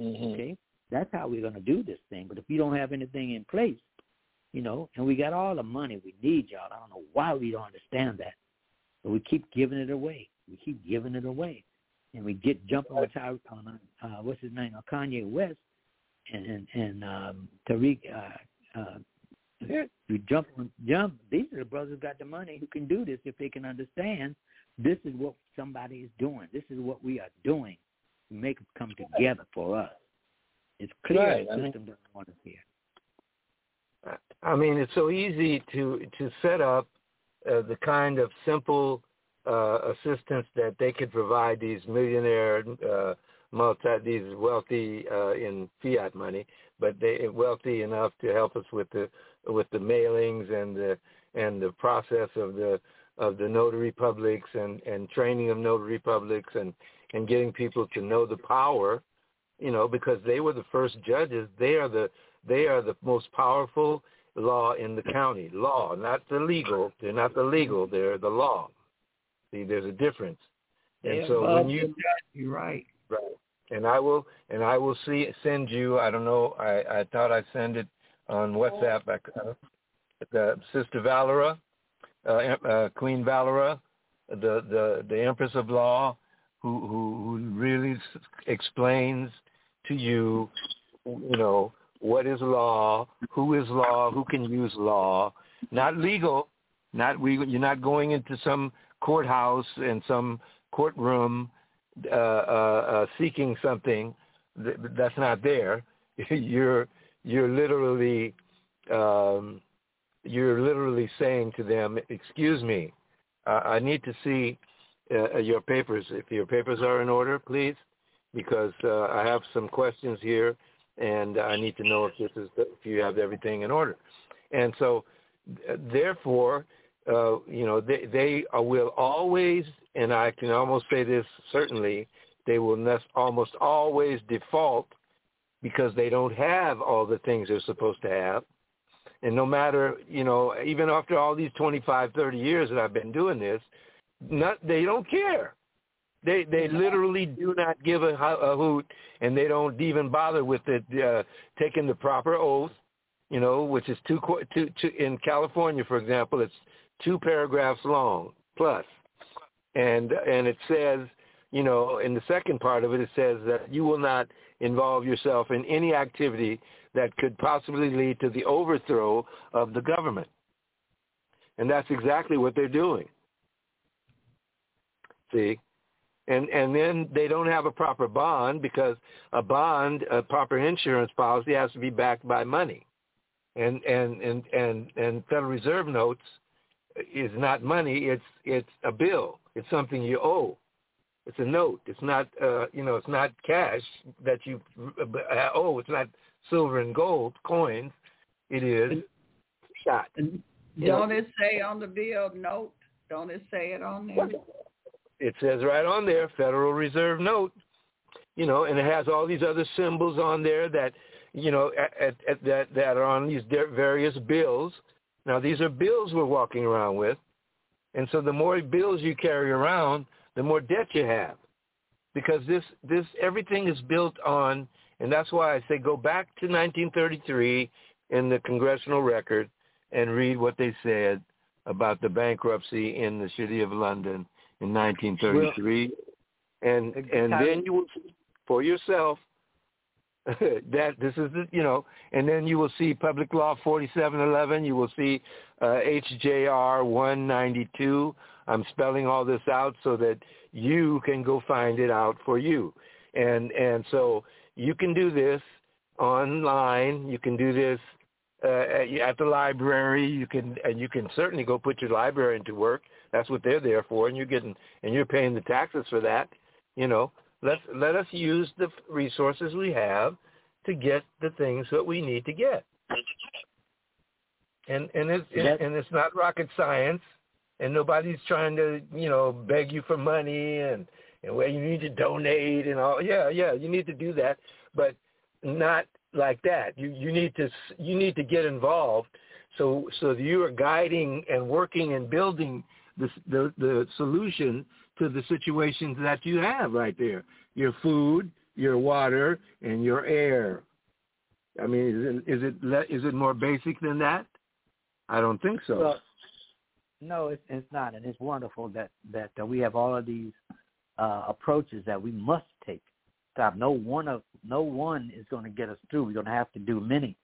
Mm-hmm. Okay? That's how we're going to do this thing. But if you don't have anything in place, and we got all the money we need, y'all. I don't know why we don't understand that. But we keep giving it away. and we get jumping with what's his name, Kanye West, and Tariq. We jump. These are the brothers who got the money who can do this if they can understand. This is what somebody is doing. This is what we are doing to make them come together for us. It's clear the system doesn't want us here. I mean, it's so easy to set up the kind of simple assistance that they could provide these millionaire, these wealthy in fiat money, but they are wealthy enough to help us with the mailings and the process of the notary publics and training of notary publics and getting people to know the power, you know, because they were the first judges. They are the most powerful law in the county. Law, not the legal. They're not the legal. They're the law. See, there's a difference. And so when you're right. Right. And I will send you. I don't know. I thought I'd send it on WhatsApp. Sister Valera. Queen Valera, the Empress of Law, who really explains to you, you know, what is law, who can use law, not legal, you're not going into some courthouse and some courtroom seeking something that's not there. You're literally saying to them, excuse me, I need to see your papers. If your papers are in order, please, because I have some questions here, and I need to know if you have everything in order. And so, therefore, you know, they will always, and I can almost say this certainly, they will almost always default because they don't have all the things they're supposed to have. And no matter, you know, even after all these 25, 30 years that I've been doing this, they don't care. They literally do not give a hoot, and they don't even bother with it, taking the proper oath, you know, which is two in California, for example, it's 2 paragraphs long plus. And it says, you know, in the second part of it, it says that you will not involve yourself in any activity that could possibly lead to the overthrow of the government. And that's exactly what they're doing. See? And then they don't have a proper bond because a proper insurance policy has to be backed by money. And Federal Reserve notes is not money, it's a bill. It's something you owe. It's a note. It's not, you know, it's not cash that you owe. It's not silver and gold coins. It is shot. Don't it say on the bill note? Don't it say it on there? It says right on there, Federal Reserve note. You know, and it has all these other symbols on there that, you know, that are on these various bills. Now, these are bills we're walking around with. And so the more bills you carry around, the more debt you have, because this everything is built on, and that's why I say go back to 1933 in the congressional record and read what they said about the bankruptcy in the city of London in 1933, and then you will see for yourself that this is the, you know, and then you will see Public Law 4711, you will see HJR 192. I'm spelling all this out so that you can go find it out for you. And so you can do this online. You can do this at the library. You can certainly go put your librarian to work. That's what they're there for, and you're paying the taxes for that. You know, let us use the resources we have to get the things that we need to get. And it's not rocket science. And nobody's trying to, you know, beg you for money and where you need to donate and all. Yeah, you need to do that, but not like that. You need to get involved so that you are guiding and working and building the solution to the situations that you have right there. Your food, your water, and your air. I mean, is it more basic than that? I don't think so. Well, no, it's not, and it's wonderful that we have all of these approaches that we must take. No one is going to get us through. We're going to have to do many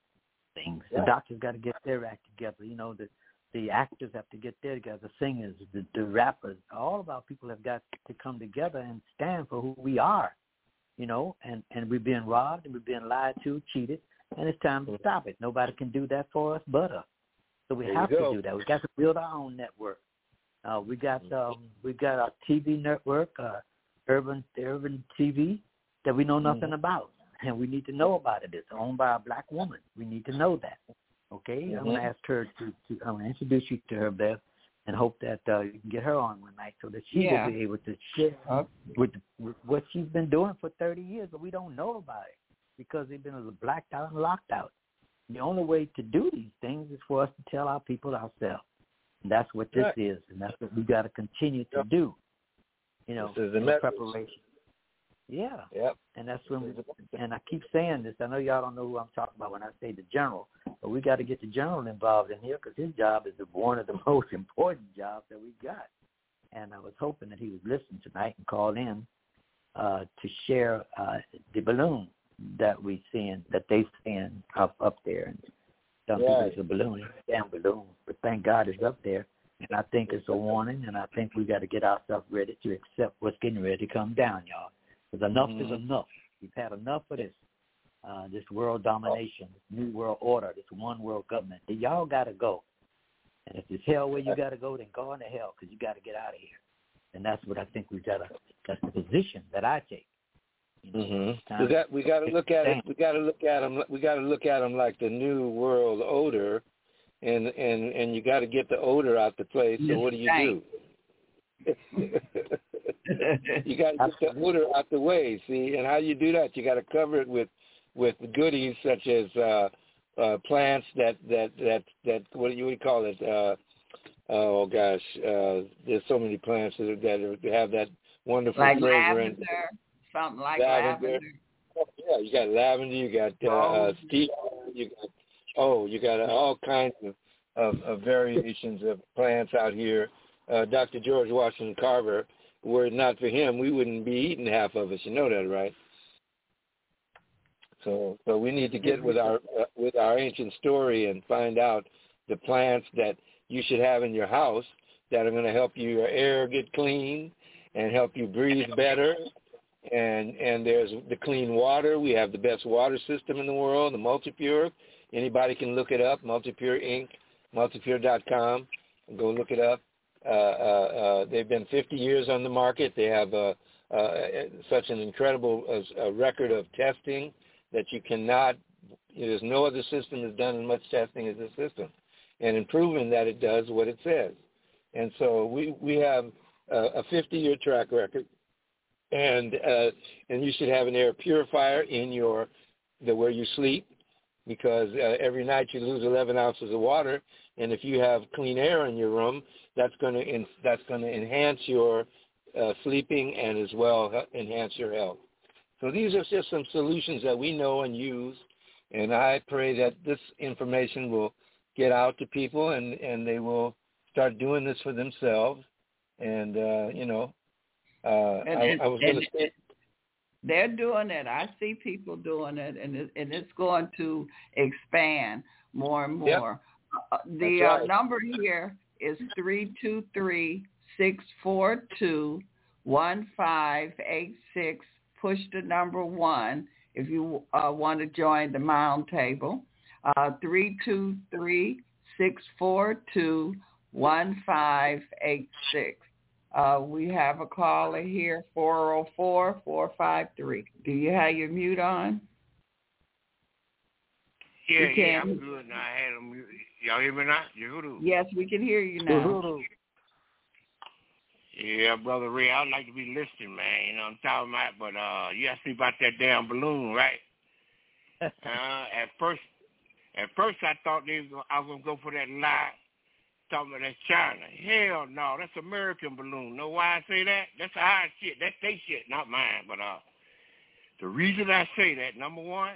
things. The doctors got to get their act together. You know, the actors have to get their together. The singers, the rappers, all of our people have got to come together and stand for who we are. You know, and we're being robbed and we're being lied to, cheated, and it's time to stop it. Nobody can do that for us but us. So we have to do that. We got to build our own network. We got our TV network, urban TV that we know nothing about, and we need to know about it. It's owned by a black woman. We need to know that. Okay, I'm going to ask her I'm going to introduce you to her, Beth, and hope that you can get her on one night so that she will be able to share with what she's been doing for 30 years, but we don't know about it because they've been blacked out and locked out. The only way to do these things is for us to tell our people ourselves. And that's what this is, and that's what we got to continue to do, you know, in preparation. Yeah. Yep. And that's when and I keep saying this. I know y'all don't know who I'm talking about when I say the general, but we got to get the general involved in here because his job is one of the most important jobs that we got. And I was hoping that he would listen tonight and call in to share the balloon that we seeing, that they seeing up there. And some people it's a balloon, it's a damn balloon, but thank God it's up there. And I think it's a warning, and I think we got to get ourselves ready to accept what's getting ready to come down, y'all. Because enough is enough. We've had enough of this, this world domination, this new world order, this one world government. Y'all got to go. And if it's hell where you got to go, then go into hell because you got to get out of here. And that's what I think we've got to, that's the position that I take. You know, we got to look at them like the new world order, and you got to get the odor out the place. So what do you do? You got to get the odor out the way, see? And how you do that? You got to cover it with goodies such as plants that what do you call it? There's so many plants that have that wonderful fragrance. Lavender, something like lavender. Yeah, you got lavender. You got stevia. You got all kinds of variations of plants out here. Dr. George Washington Carver, were it not for him, we wouldn't be eating half of us. You know that, right? So we need to get with our ancient story and find out the plants that you should have in your house that are going to help your air get clean and help you breathe better. And there's the clean water. We have the best water system in the world, the MultiPure. Anybody can look it up, MultiPure Inc., MultiPure.com. Go look it up. They've been 50 years on the market. They have such an incredible record of testing that you cannot, there's no other system that's done as much testing as this system, and in proving that it does what it says. And so we have a 50-year track record, and you should have an air purifier in where you sleep, because every night you lose 11 ounces of water, and if you have clean air in your room, that's going to enhance your sleeping and as well enhance your health. So these are just some solutions that we know and use, and I pray that this information will get out to people and they will start doing this for themselves. And I was going to say. They're doing it. I see people doing it, and it's going to expand more and more. Yep. The number here is 323-642-1586. Push the number 1 if you want to join the mound table. 323-642-1586. We have a caller here, 404-453. Do you have your mute on? Yeah, I'm good. I had a mute. Y'all hear me now? Yes, we can hear you now. Yeah, Brother Ray, I'd like to be listening, man. You know what I'm talking about? But you asked me about that damn balloon, right? At first I thought I was going to go for that lie. Talking about that's China. Hell no, that's American balloon. Know why I say that? That's our shit. That's they shit, not mine. But the reason I say that, number one,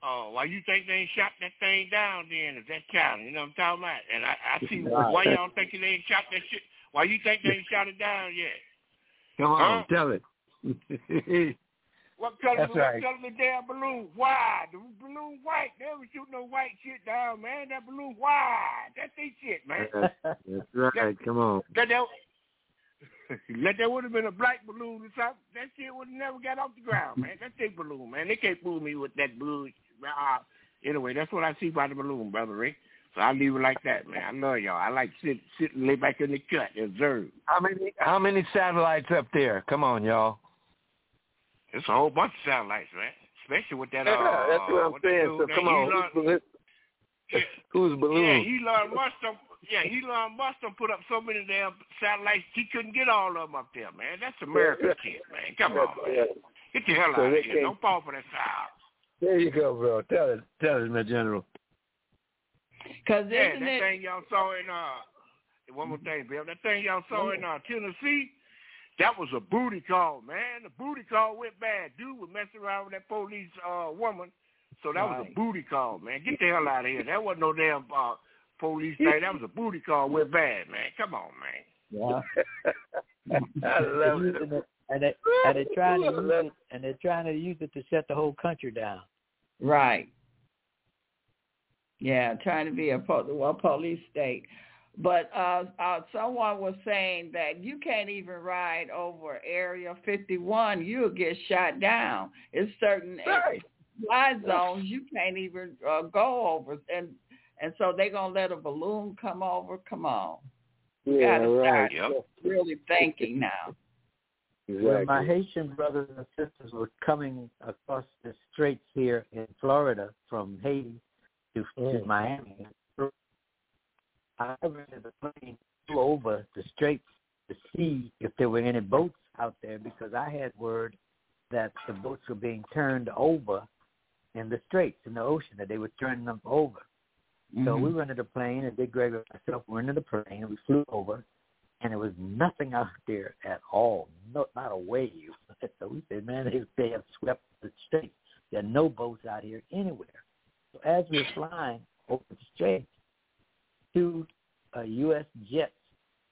why you think they ain't shot that thing down then if that's China? You know what I'm talking about? And I see why y'all think they ain't shot that shit. Why you think they ain't shot it down yet? Come on, tell it. Tell the damn balloon wide. The balloon white. They don't shoot no white shit down, man. That balloon wide. That's their shit, man. That's right. Come on. That there would have been a black balloon or something. That shit would have never got off the ground, man. That's their balloon, man. They can't fool me with that balloon. Anyway, that's what I see by the balloon, Brother Rick. So I leave it like that, man. I love y'all. I like sit and lay back in the cut and observe. How many satellites up there? Come on, y'all. It's a whole bunch of satellites, man. Especially with that. That's what I'm saying. So come on. Who's balloon? Yeah, Elon Musk done put up so many damn satellites he couldn't get all of them up there, man. That's America's kid, man. Come on, man. Get the hell out of here. Don't fall for that style. There you go, bro. Tell it, my general. Thing y'all saw in one more thing, Bill. That thing y'all saw in Tennessee, that was a booty call, man. The booty call went bad. Dude was messing around with that police woman, so that was a booty call, man. Get the hell out of here. That wasn't no damn police thing. That was a booty call went bad, man. Come on, man. Yeah. I love it. They're trying to use it to shut the whole country down. Right. Yeah, trying to be a police state. But someone was saying that you can't even ride over Area 51. You'll get shot down. It's certain fly zones you can't even go over. And so they're going to let a balloon come over? Come on. You got to start really thinking now. Exactly. When my Haitian brothers and sisters were coming across the straits here in Florida from Haiti, to Miami, I rented a plane to go over the straits to see if there were any boats out there because I had word that the boats were being turned over in the straits, in the ocean, that they were turning them over. Mm-hmm. So we rented a plane, and Dick Gregory and myself rented a plane, and we flew over, and there was nothing out there at all, not a wave. So we said, man, they have swept the straits. There are no boats out here anywhere. So as we were flying over the strait, two U.S. jets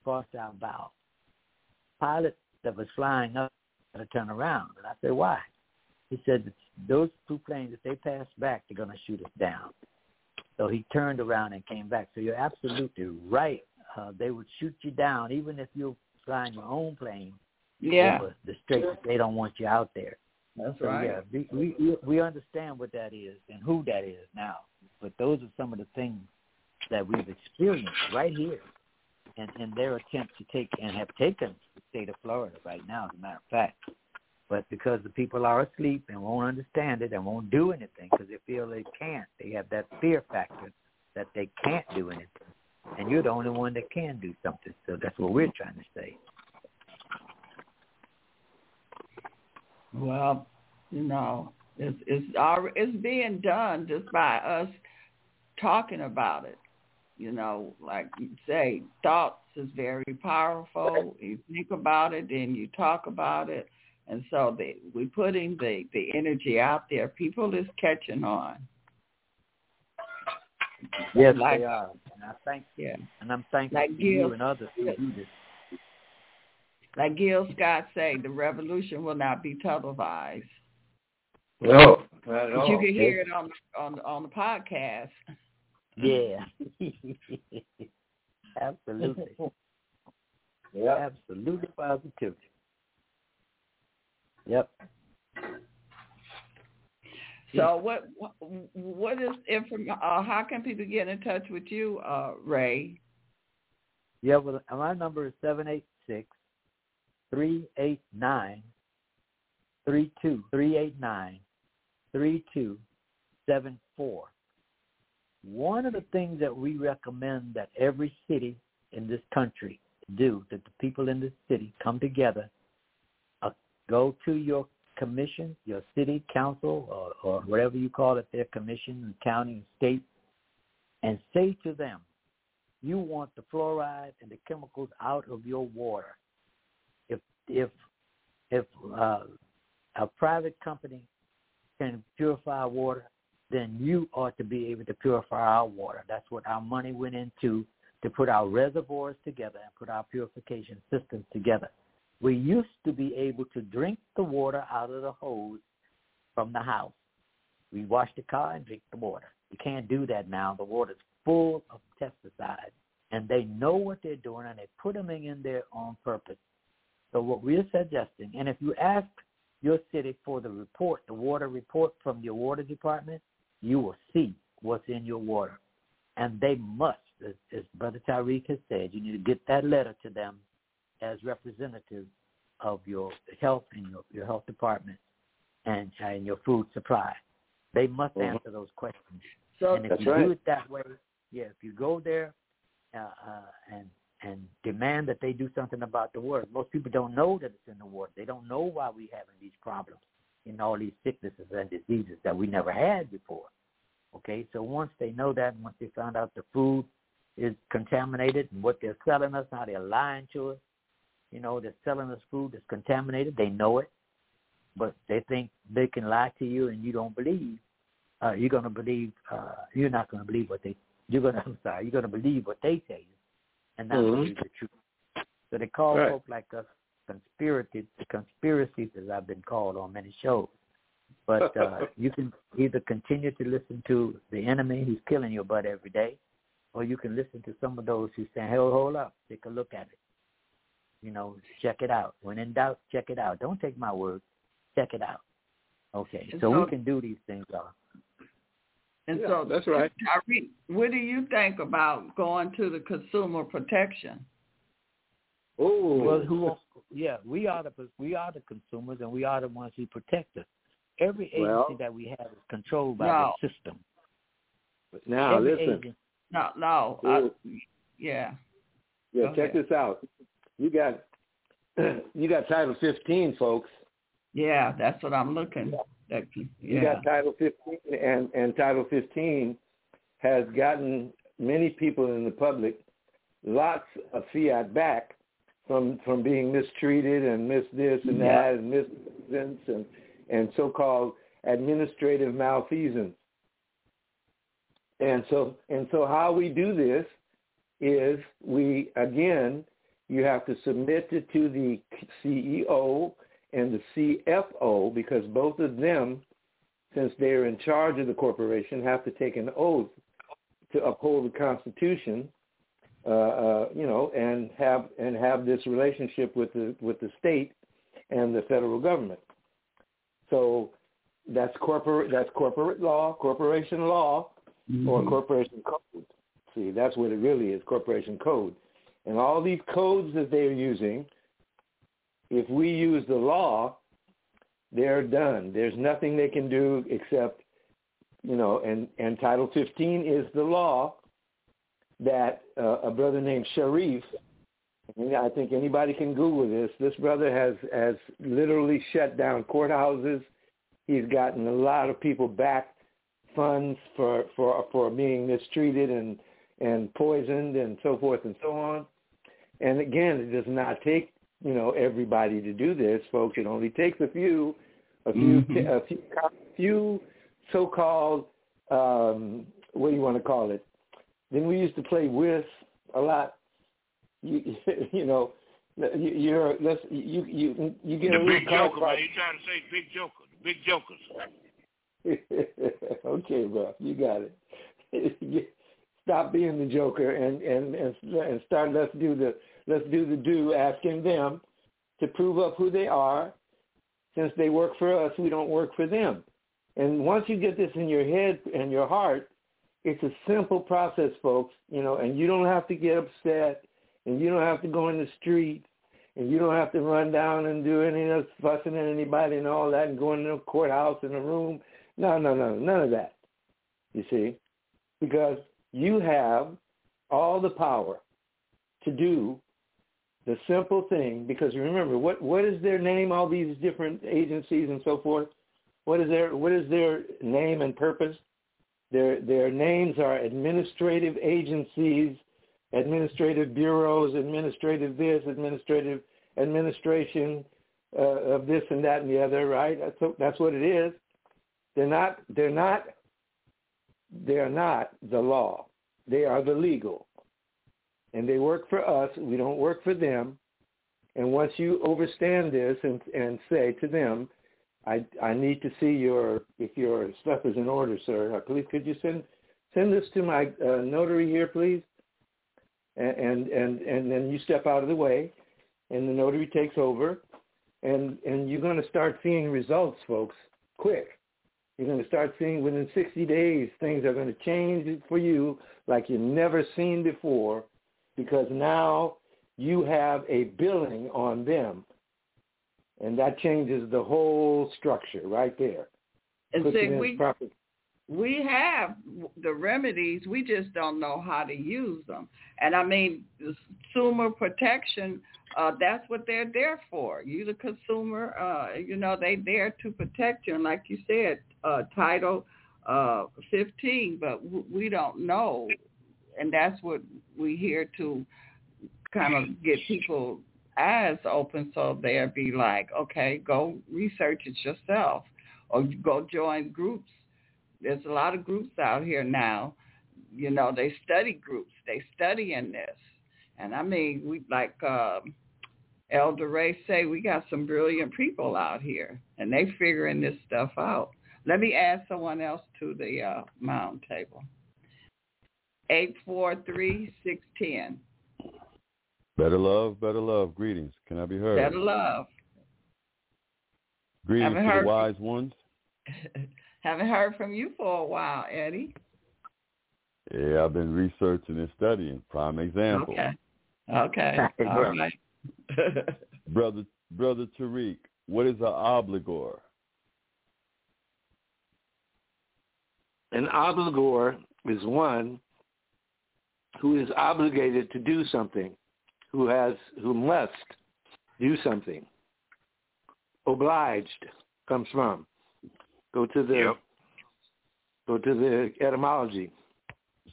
crossed our bow. Pilot that was flying up had to turn around. And I said, why? He said, those two planes, if they pass back, they're going to shoot us down. So he turned around and came back. So you're absolutely right. They would shoot you down, even if you're flying your own plane over the strait. They don't want you out there. That's right. Yeah, we understand what that is and who that is now. But those are some of the things that we've experienced right here in their attempt to take and have taken the state of Florida right now, as a matter of fact. But because the people are asleep and won't understand it and won't do anything because they feel they can't. They have that fear factor that they can't do anything. And you're the only one that can do something. So that's what we're trying to say. Well, it's being done just by us talking about it. Like you say, thoughts is very powerful. You think about it, then you talk about it. And so we're putting the energy out there. People is catching on. Yes, they are. And I thank you. And I'm thankful to you and others who do this. Like Gil Scott said, the revolution will not be televised. No, not at all. But you can hear it on the podcast. Yeah. Absolutely. Yep. Absolutely positive. Yep. So what is information? How can people get in touch with you, Ray? Yeah, well, my number is 786. 389-3274. One of the things that we recommend that every city in this country do, that the people in this city come together, go to your commission, your city council, or whatever you call it, their commission, county, and state, and say to them, you want the fluoride and the chemicals out of your water. If a private company can purify water, then you ought to be able to purify our water. That's what our money went into, to put our reservoirs together and put our purification systems together. We used to be able to drink the water out of the hose from the house. We wash the car and drink the water. You can't do that now. The water's full of pesticides, and they know what they're doing, and they put them in there on purpose. So what we're suggesting, and if you ask your city for the report, the water report from your water department, you will see what's in your water. And they must, as Brother Tarik has said, you need to get that letter to them as representatives of your health and your health department and your food supply. They must answer those questions. So, and if you do it that way, yeah, if you go there and demand that they do something about the water. Most people don't know that it's in the water. They don't know why we're having these problems and all these sicknesses and diseases that we never had before. Okay, so once they know that, once they found out the food is contaminated and what they're selling us, how they're lying to us, you know, they're selling us food that's contaminated. They know it, but they think they can lie to you and you don't believe. You're not going to believe what they. You're going to believe what they tell you, and not believe the truth. So they call folk like us conspiracies, as I've been called on many shows. But you can either continue to listen to the enemy who's killing your butt every day, or you can listen to some of those who say, hey, hold up, take a look at it. You know, check it out. When in doubt, check it out. Don't take my word. Check it out. Okay, so we can do these things, y'all. So that's right. Irene, what do you think about going to the consumer protection? Oh, well, we are the consumers, and we are the ones who protect us. Every agency that we have is controlled by the system. Now, check this out. You got Title 15, folks. Yeah, that's what I'm looking at. You got Title 15, and Title 15 has gotten many people in the public lots of fiat back from being mistreated and mis this and that and misrepresents and so-called administrative malfeasance. And so how we do this is you have to submit it to the CEO and the CFO, because both of them, since they're in charge of the corporation, have to take an oath to uphold the Constitution, and have this relationship with the state and the federal government. So that's corporate law, corporation law, or corporation code. See, that's what it really is, corporation code. And all these codes that they're using, if we use the law, they're done. There's nothing they can do except, and Title 15 is the law that a brother named Sharif, and I think anybody can Google this. This brother has literally shut down courthouses. He's gotten a lot of people back funds for being mistreated and poisoned and so forth and so on. And again, it does not take everybody to do this, folks. It only takes a few so-called, what do you want to call it? Then we used to play whist a lot. You get the a big joker, man. You're trying to say big jokers. Okay, bro, you got it. Stop being the joker and start. Let's do the asking them to prove up who they are. Since they work for us, we don't work for them. And once you get this in your head and your heart, it's a simple process, folks, and you don't have to get upset, and you don't have to go in the street, and you don't have to run down and do any of fussing at anybody and all that and going to the courthouse in a room. No, none of that, you see, because you have all the power to do the simple thing, because remember, what is their name? All these different agencies and so forth. What is their name and purpose? Their names are administrative agencies, administrative bureaus, administrative this, administrative administration of this and that and the other. Right? That's what it is. They are not the law. They are the legal. And they work for us. We don't work for them. And once you overstand this and say to them, I need to see if your stuff is in order, sir. Please, could you send this to my notary here, please? And then you step out of the way, and the notary takes over, and you're going to start seeing results, folks, quick. You're going to start seeing within 60 days things are going to change for you like you've never seen before, because now you have a billing on them. And that changes the whole structure right there. And see, we have the remedies. We just don't know how to use them. And, I mean, consumer protection, that's what they're there for. You, the consumer, they're there to protect you. And like you said, Title 15, but we don't know. And that's what we're here to kind of get people eyes open, so they'll be like, okay, go research it yourself, or go join groups. There's a lot of groups out here now, they study groups, they study in this. And I mean, we, like Elder Ray say, we got some brilliant people out here, and they figuring this stuff out. Let me add someone else to the mound table. 843-610. Better love, greetings. Can I be heard? Better love. Greetings to the wise ones. Haven't heard from you for a while, Eddie. Yeah, I've been researching and studying. Prime example. Okay. All right. Brother Tarik, what is an obligor? An obligor is one who is obligated to do something. Who must do something. Obliged comes from. Go to the etymology.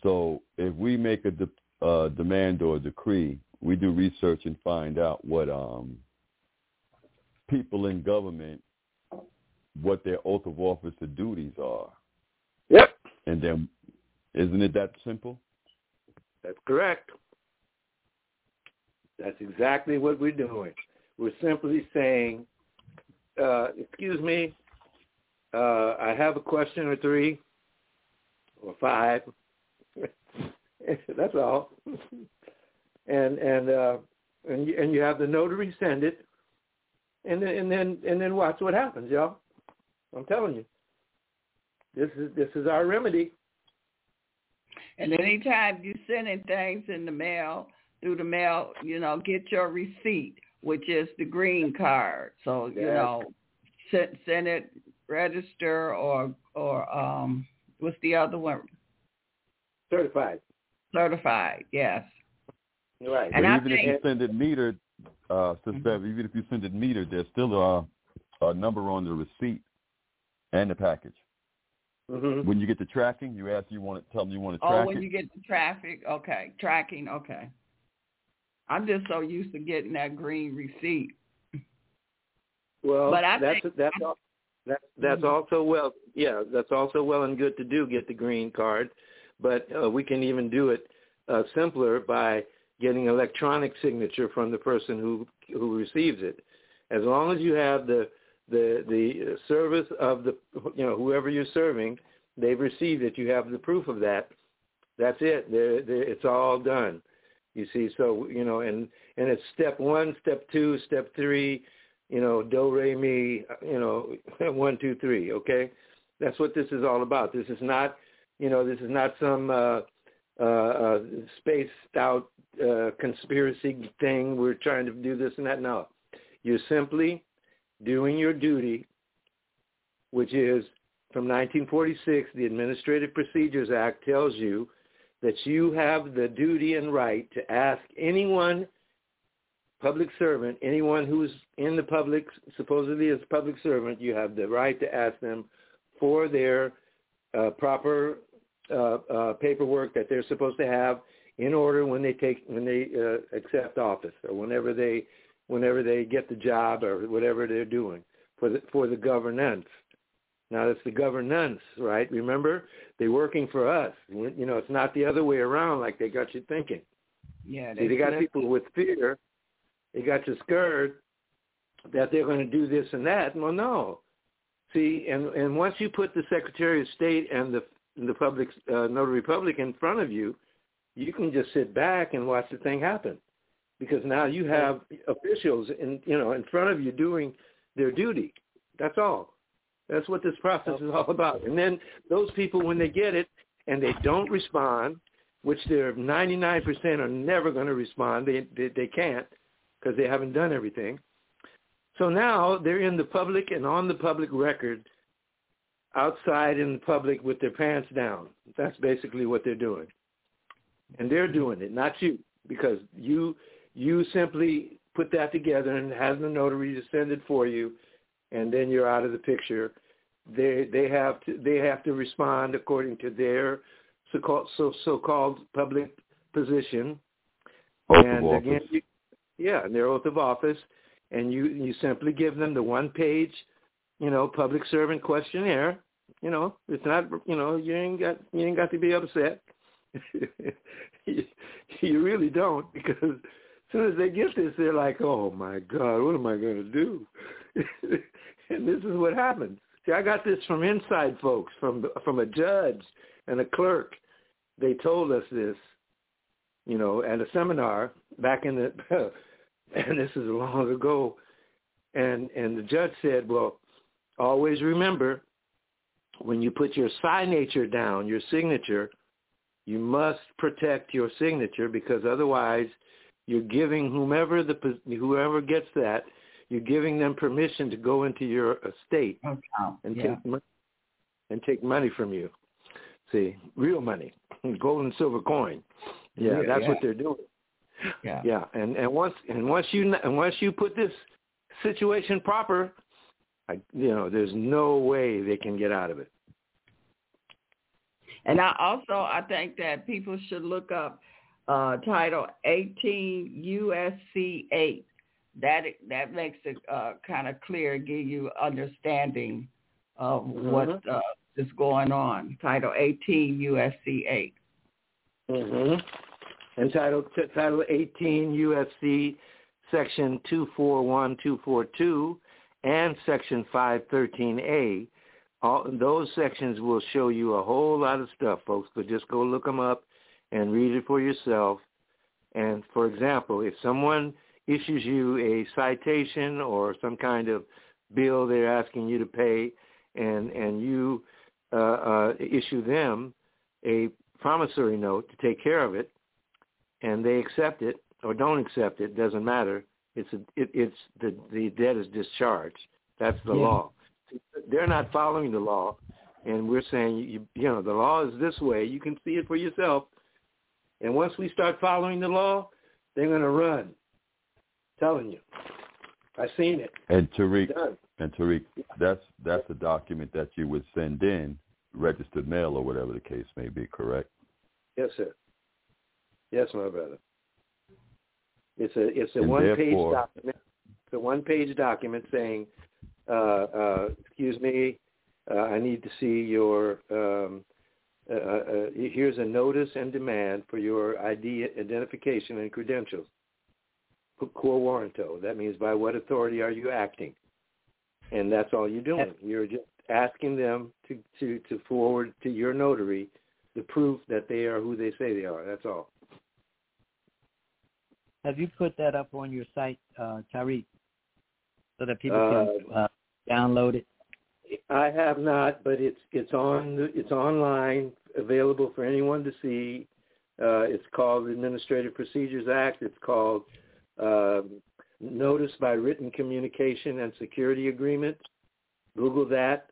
So if we make a demand or a decree, we do research and find out what people in government, what their oath of office and duties are. Yep. And then, isn't it that simple? That's correct. That's exactly what we're doing. We're simply saying, excuse me, I have a question or three or five. That's all. And you have the notary send it, and then watch what happens, y'all. I'm telling you, this is our remedy. And anytime you sending things in the mail, through the mail, get your receipt, which is the green card. So, send it, register, or what's the other one? Certified, yes. Right. And if you send it metered, Sister Beverly, even if you send it metered, there's still a number on the receipt and the package. Mm-hmm. When you get the tracking, you ask, you want to track it? Oh, when you get the traffic, okay. Tracking, okay. I'm just so used to getting that green receipt. Well, but that's also well and good to do, get the green card, but we can even do it simpler by getting electronic signature from the person who receives it. As long as you have the service of the whoever you're serving, they've received it. You have the proof of that. That's it. It's all done. You see, so, and it's step one, step two, step three, do, re, mi, one, two, three, okay? That's what this is all about. This is not, some spaced-out conspiracy thing. We're trying to do this and that. No, you're simply doing your duty, which is, from 1946, the Administrative Procedures Act tells you that you have the duty and right to ask anyone, public servant, anyone who's in the public, supposedly as a public servant, you have the right to ask them for their proper paperwork that they're supposed to have in order when they accept office, or whenever they get the job, or whatever they're doing for the governance. Now, that's the governance, right? Remember, they're working for us. It's not the other way around like they got you thinking. Yeah. See, they got people with fear. They got you scared that they're going to do this and that. Well, no. See, and once you put the Secretary of State and the public notary public in front of you, you can just sit back and watch the thing happen, because now you have officials in front of you doing their duty. That's all. That's what this process is all about. And then those people, when they get it and they don't respond, which they're 99% are never going to respond. They can't, because they haven't done everything. So now they're in the public and on the public record, outside in the public with their pants down. That's basically what they're doing. And they're doing it, not you, because you simply put that together and have the notary to send it for you, and then you're out of the picture. They have to respond according to their so-called public position. Their oath of office, and you simply give them the one-page, public servant questionnaire. It's not, you ain't got to be upset. You really don't, because as soon as they get this, they're like, oh my God, what am I going to do? And this is what happened. See, I got this from inside folks, from a judge and a clerk. They told us this, at a seminar back in the, and this is long ago, and the judge said, well, always remember, when you put your signature down, your signature, you must protect your signature, because otherwise you're giving whoever gets that, you're giving them permission to go into your estate and take money from you. See, real money, gold and silver coin. Yeah, that's what they're doing. Yeah. And once you put this situation proper, there's no way they can get out of it. And I think that people should look up Title 18 U.S.C. 8. That makes it kind of clear, give you understanding of what is going on. Title 18 U.S.C. 8. Mm-hmm. And Title 18 U.S.C. Section 241, 242, and Section 513A. All those sections will show you a whole lot of stuff, folks. So just go look them up and read it for yourself. And, for example, if someone issues you a citation or some kind of bill they're asking you to pay, and you issue them a promissory note to take care of it, and they accept it or don't accept it, doesn't matter. It's the debt is discharged. That's the law. They're not following the law, and we're saying, the law is this way. You can see it for yourself. And once we start following the law, they're going to run. I'm telling you. I've seen it. And Tariq, that's a document that you would send in, registered mail or whatever the case may be, correct? Yes, sir. Yes, my brother. It's a one-page document. It's a one-page document saying, excuse me, I need to see your, here's a notice and demand for your ID, identification, and credentials. Quo warranto. That means by what authority are you acting? And that's all you're doing. You're just asking them to forward to your notary the proof that they are who they say they are. That's all. Have you put that up on your site, Tariq, so that people can download it? I have not, but it's online, available for anyone to see. It's called the Administrative Procedures Act. It's called Notice by Written Communication and Security Agreement. Google that.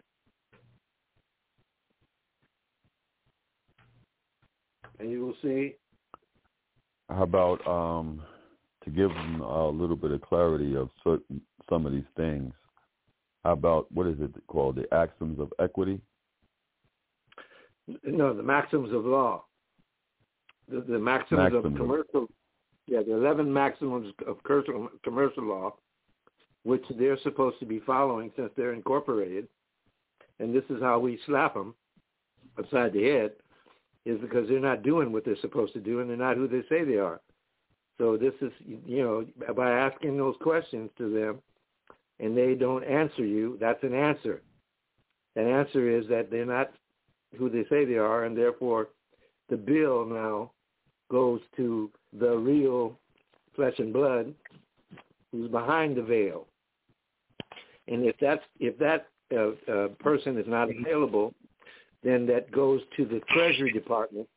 And you will see. How about to give them a little bit of clarity of some of these things? How about, what is it called, the axioms of equity? No, the maxims of law. The maxims of commercial. Yeah, the 11 maxims of commercial law, which they're supposed to be following since they're incorporated. And this is how we slap them upside the head, is because they're not doing what they're supposed to do, and they're not who they say they are. So this is, you know, by asking those questions to them and they don't answer you, that's an answer. An answer is that they're not who they say they are, and therefore the bill now goes to the real flesh and blood who's behind the veil. And if that person is not available, then that goes to the Treasury Department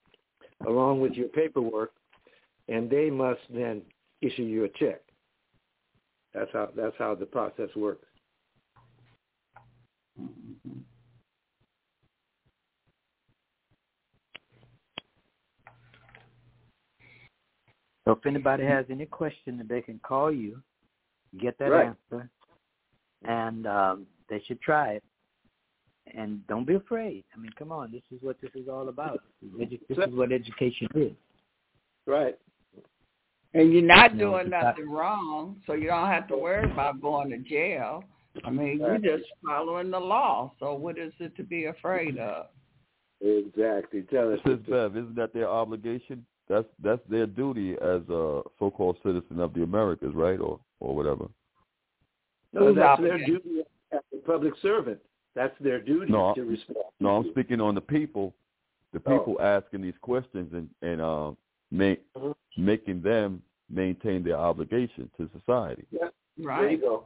along with your paperwork, and they must then issue you a check. That's how the process works. So if anybody has any question, they can call you, get that answer, and they should try it. And don't be afraid. I mean, come on. This is what this is all about. This is what education is. Right. And you're not doing nothing wrong, so you don't have to worry about going to jail. I mean, you're just following the law. So what is it to be afraid of? Exactly. Tell us. Bev, isn't that their obligation? That's their duty as a so-called citizen of the Americas, right, or whatever. No, that's their duty as a public servant. That's their duty to respect. No, I'm speaking on the people. The people asking these questions and making them maintain their obligation to society. Yeah. Right. There you go.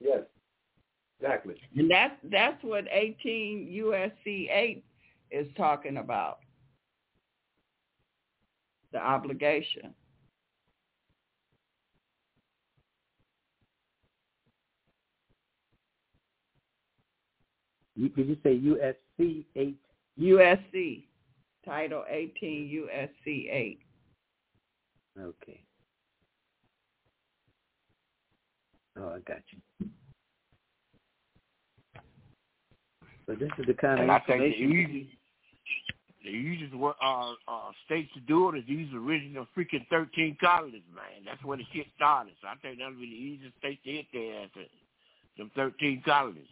Yes. Exactly. And that's what 18 U.S.C. 8 is talking about. The obligation. Did you say USC 8? USC, Title 18, USC 8. Okay. Oh, I got you. So this is the kind of information. The easiest states to do it is these original freaking 13 colonies, man. That's where the shit started. So I think that'll be the easiest state to hit there after them 13 colonies.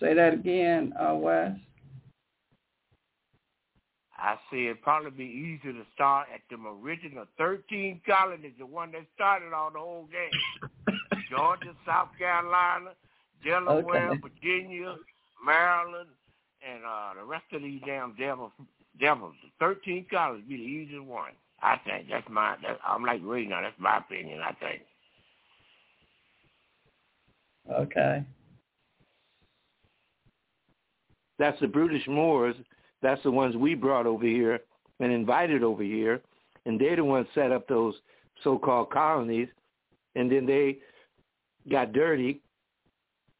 Say that again, Wes. I say it'd probably be easier to start at them original 13 colonies, the one that started all the whole game. Georgia, South Carolina, Delaware, Virginia, Maryland, and the rest of these damn devils. 13 colonies be the easiest one, I think. I'm like Ray now. That's my opinion, I think. Okay. That's the British Moors. That's the ones we brought over here and invited over here, and they're the ones set up those so-called colonies, and then they got dirty.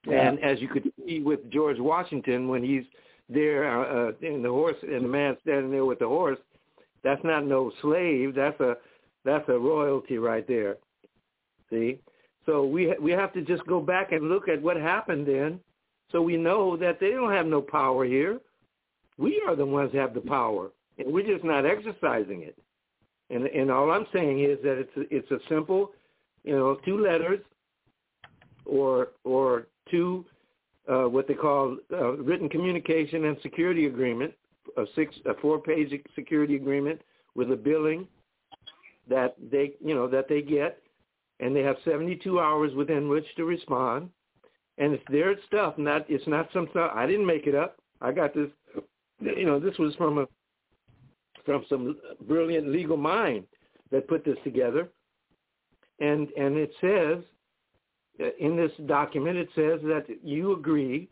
Yeah. And as you could see with George Washington, when he's there and the man standing there with the horse, that's not no slave. That's a royalty right there. See, so we have to just go back and look at what happened then, so we know that they don't have no power here. We are the ones that have the power, and we're just not exercising it. And all I'm saying is that it's a simple, you know, two letters or two, what they call written communication and security agreement, a 4-page security agreement with a billing that they get, and they have 72 hours within which to respond. And it's their stuff. It's not some stuff. I didn't make it up. I got this. You know, this was from some brilliant legal mind that put this together. And it says, in this document, it says that you agree,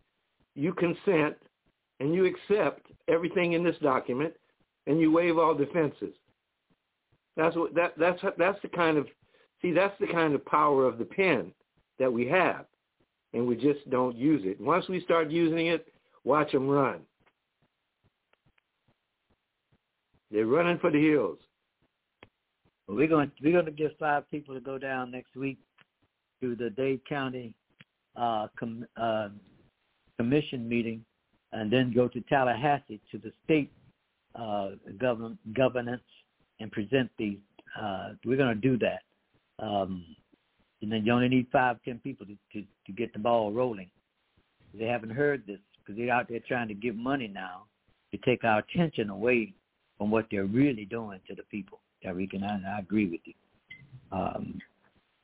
you consent, and you accept everything in this document, and you waive all defenses. That's the kind of power of the pen that we have, and we just don't use it. Once we start using it, watch them run. They're running for the hills. We're going to get 5 people to go down next week to the Dade County commission meeting, and then go to Tallahassee to the state governance and present these. We're going to do that. And then you only need 5-10 people to get the ball rolling. They haven't heard this because they're out there trying to give money now to take our attention away from what they're really doing to the people, Tarik, and I agree with you. And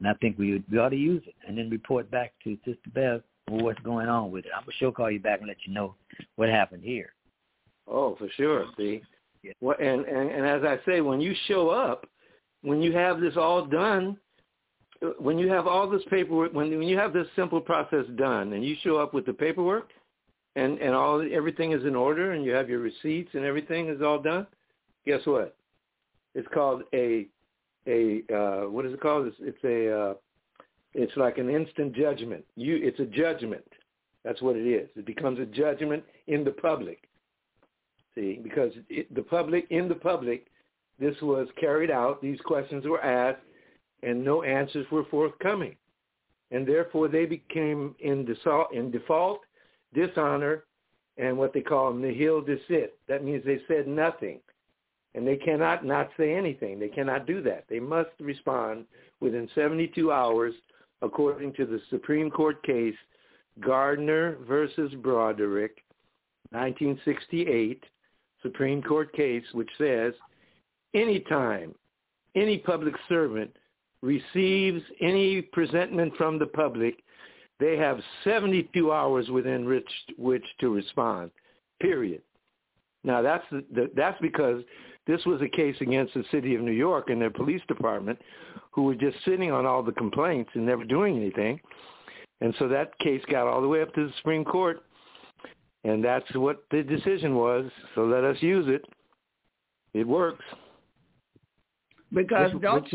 I think we ought to use it and then report back to Sister Bev for what's going on with it. I'm sure call you back and let you know what happened here. Oh, for sure. See, yeah. Well, and as I say, when you show up, when you have this all done, when you have all this paperwork, when you have this simple process done, and you show up with the paperwork, and all everything is in order, and you have your receipts and everything is all done, guess what? It's called what is it called? It's like an instant judgment. It's a judgment. That's what it is. It becomes a judgment in the public. See, because in the public, this was carried out. These questions were asked, and no answers were forthcoming, and therefore they became in default, dishonor, and what they call nihil dicit. That means they said nothing, and they cannot not say anything. They cannot do that. They must respond within 72 hours, according to the Supreme Court case Gardner versus Broderick, 1968. Supreme Court case, which says, anytime any public servant receives any presentment from the public, they have 72 hours within which to respond, period. Now, that's because this was a case against the city of New York and their police department, who were just sitting on all the complaints and never doing anything. And so that case got all the way up to the Supreme Court, and that's what the decision was. So let us use it. It works. Because don't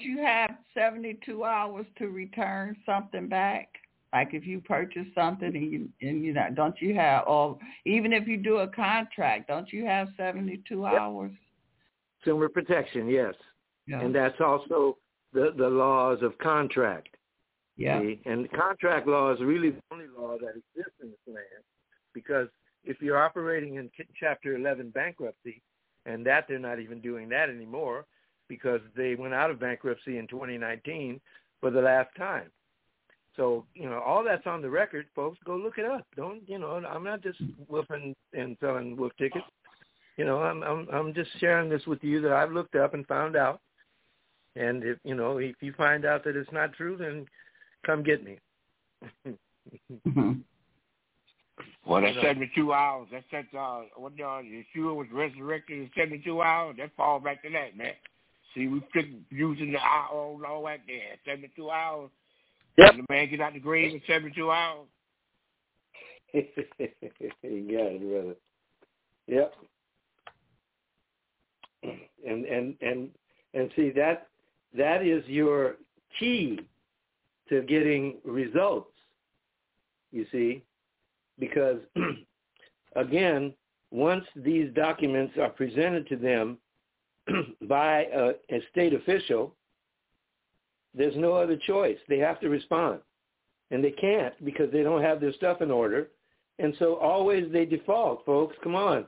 you have 72 hours to return something back? Like if you purchase something and you don't you have, or even if you do a contract, don't you have 72 hours? Consumer protection, yes. Yeah. And that's also the laws of contract. Yeah. See? And contract law is really the only law that exists in this land, because if you're operating in Chapter 11 bankruptcy, and that they're not even doing that anymore, because they went out of bankruptcy in 2019 for the last time. So, all that's on the record, folks. Go look it up. Don't, I'm not just whooping and selling whoop tickets. I'm just sharing this with you that I've looked up and found out. And if you find out that it's not true, then come get me. Well, that 72 hours, that said, when Yeshua was resurrected in 72 hours, that falls back to that, man. See, we took using the hour law out there, 72 hours. Yep. When the man get out the grave in 72 hours. You got it, brother. Yep. And see, that is your key to getting results, you see. Because, again, once these documents are presented to them by a state official, there's no other choice. They have to respond. And they can't, because they don't have their stuff in order. And so always they default, folks. Come on.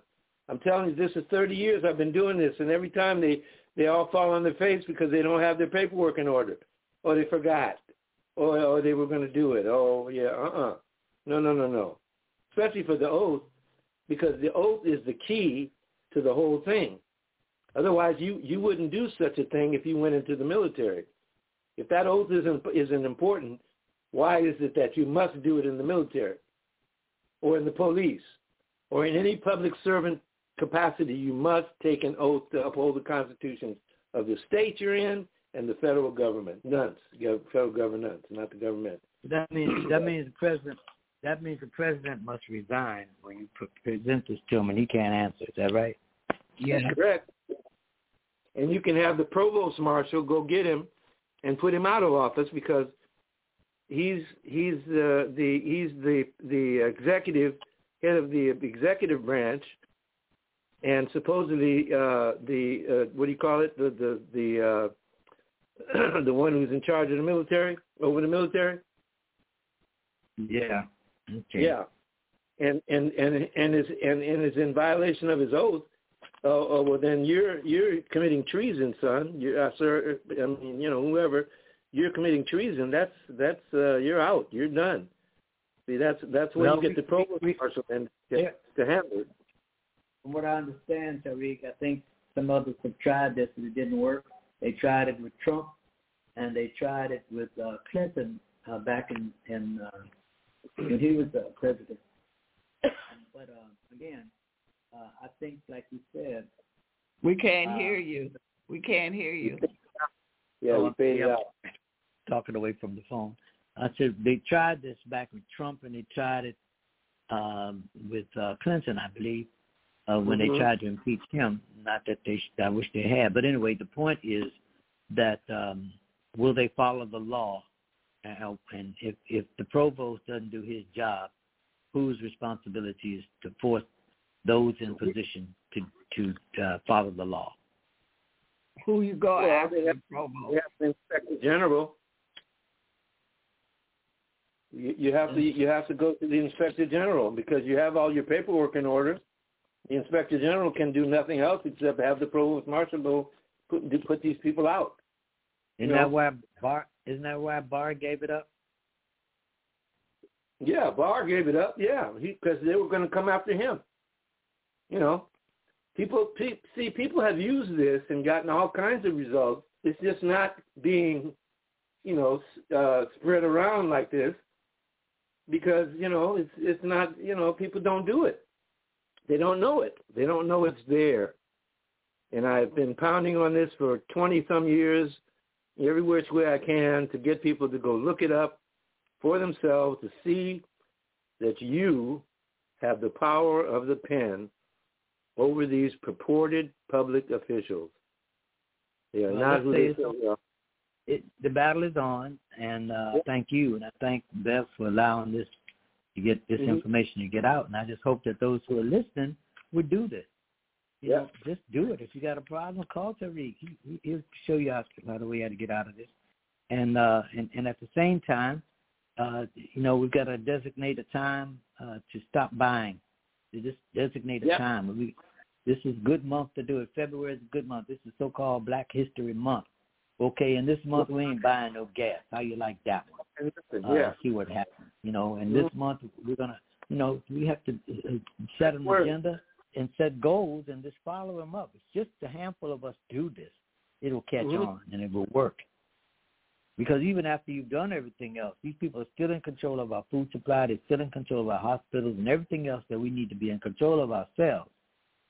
I'm telling you, this is 30 years I've been doing this, and every time they all fall on their face because they don't have their paperwork in order, or they forgot, or they were going to do it. Oh, yeah, No. Especially for the oath, because the oath is the key to the whole thing. Otherwise, you wouldn't do such a thing if you went into the military. If that oath isn't important, why is it that you must do it in the military or in the police or in any public servant capacity? You must take an oath to uphold the constitutions of the state you're in and the federal government. Federal governance, not the government. That means the president. That means the president must resign when you present this to him, and he can't answer. Is that right? Yeah. That's correct. And you can have the Provost Marshal go get him and put him out of office, because he's the executive head of the executive branch, and supposedly the one who's in charge of the military, over the military. Yeah. Okay. Yeah, and is in violation of his oath. Oh, well, then you're committing treason, son. Sir, I mean, whoever, you're committing treason. That's you're out. You're done. See, that's where you get the Provost Marshal to handle it. from what I understand, Tariq, I think some others have tried this and it didn't work. They tried it with Trump, and they tried it with Clinton back when he was president. But again, I think, like you said, we can't hear you. We can't hear you. Yeah, we paid it out. Talking away from the phone. I said they tried this back with Trump, and they tried it with Clinton, I believe, when they tried to impeach him. Not that I wish they had. But anyway, the point is that will they follow the law? And if the provost doesn't do his job, whose responsibility is to force those in position to follow the law? Who you go after? They have the Inspector General. You have to go to the Inspector General because you have all your paperwork in order. The Inspector General can do nothing else except have the Provost Marshal go put these people out. Isn't that why Barr gave it up? Yeah, Barr gave it up. Yeah, because they were going to come after him. You know, people have used this and gotten all kinds of results. It's just not being, spread around like this. Because, it's not, people don't do it. They don't know it. They don't know it's there. And I've been pounding on this for 20-some years, every which way I can, to get people to go look it up for themselves to see that you have the power of the pen over these purported public officials. They are not who they are. The battle is on, and thank you. And I thank Bev for allowing this to get this information to get out. And I just hope that those who are listening would do this. You know, just do it. If you got a problem, call Tariq. He'll show you how the way how to get out of this. And at the same time, we've got to designate a time to stop buying. To just designate a time. This is a good month to do it. February is a good month. This is so-called Black History Month. Okay, and this month we ain't buying no gas. How you like that one? See what happens. And this month we're going to, we have to set an agenda and set goals and just follow them up. It's just a handful of us do this. It'll catch on and it will work. Because even after you've done everything else, these people are still in control of our food supply. They're still in control of our hospitals and everything else that we need to be in control of ourselves.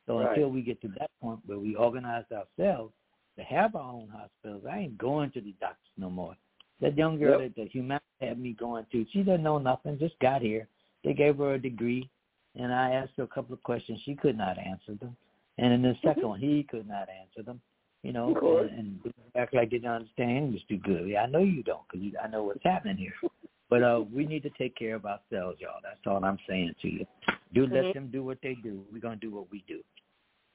So until we get to that point where we organize ourselves, to have our own hospitals. I ain't going to the doctors no more. That young girl that Humana had me going to, she didn't know nothing, just got here. They gave her a degree, and I asked her a couple of questions. She could not answer them. And in the second one, he could not answer them. And act like they don't understand English too good. I know you don't because I know what's happening here. But we need to take care of ourselves, y'all. That's all I'm saying to you. Let them do what they do. We're going to do what we do.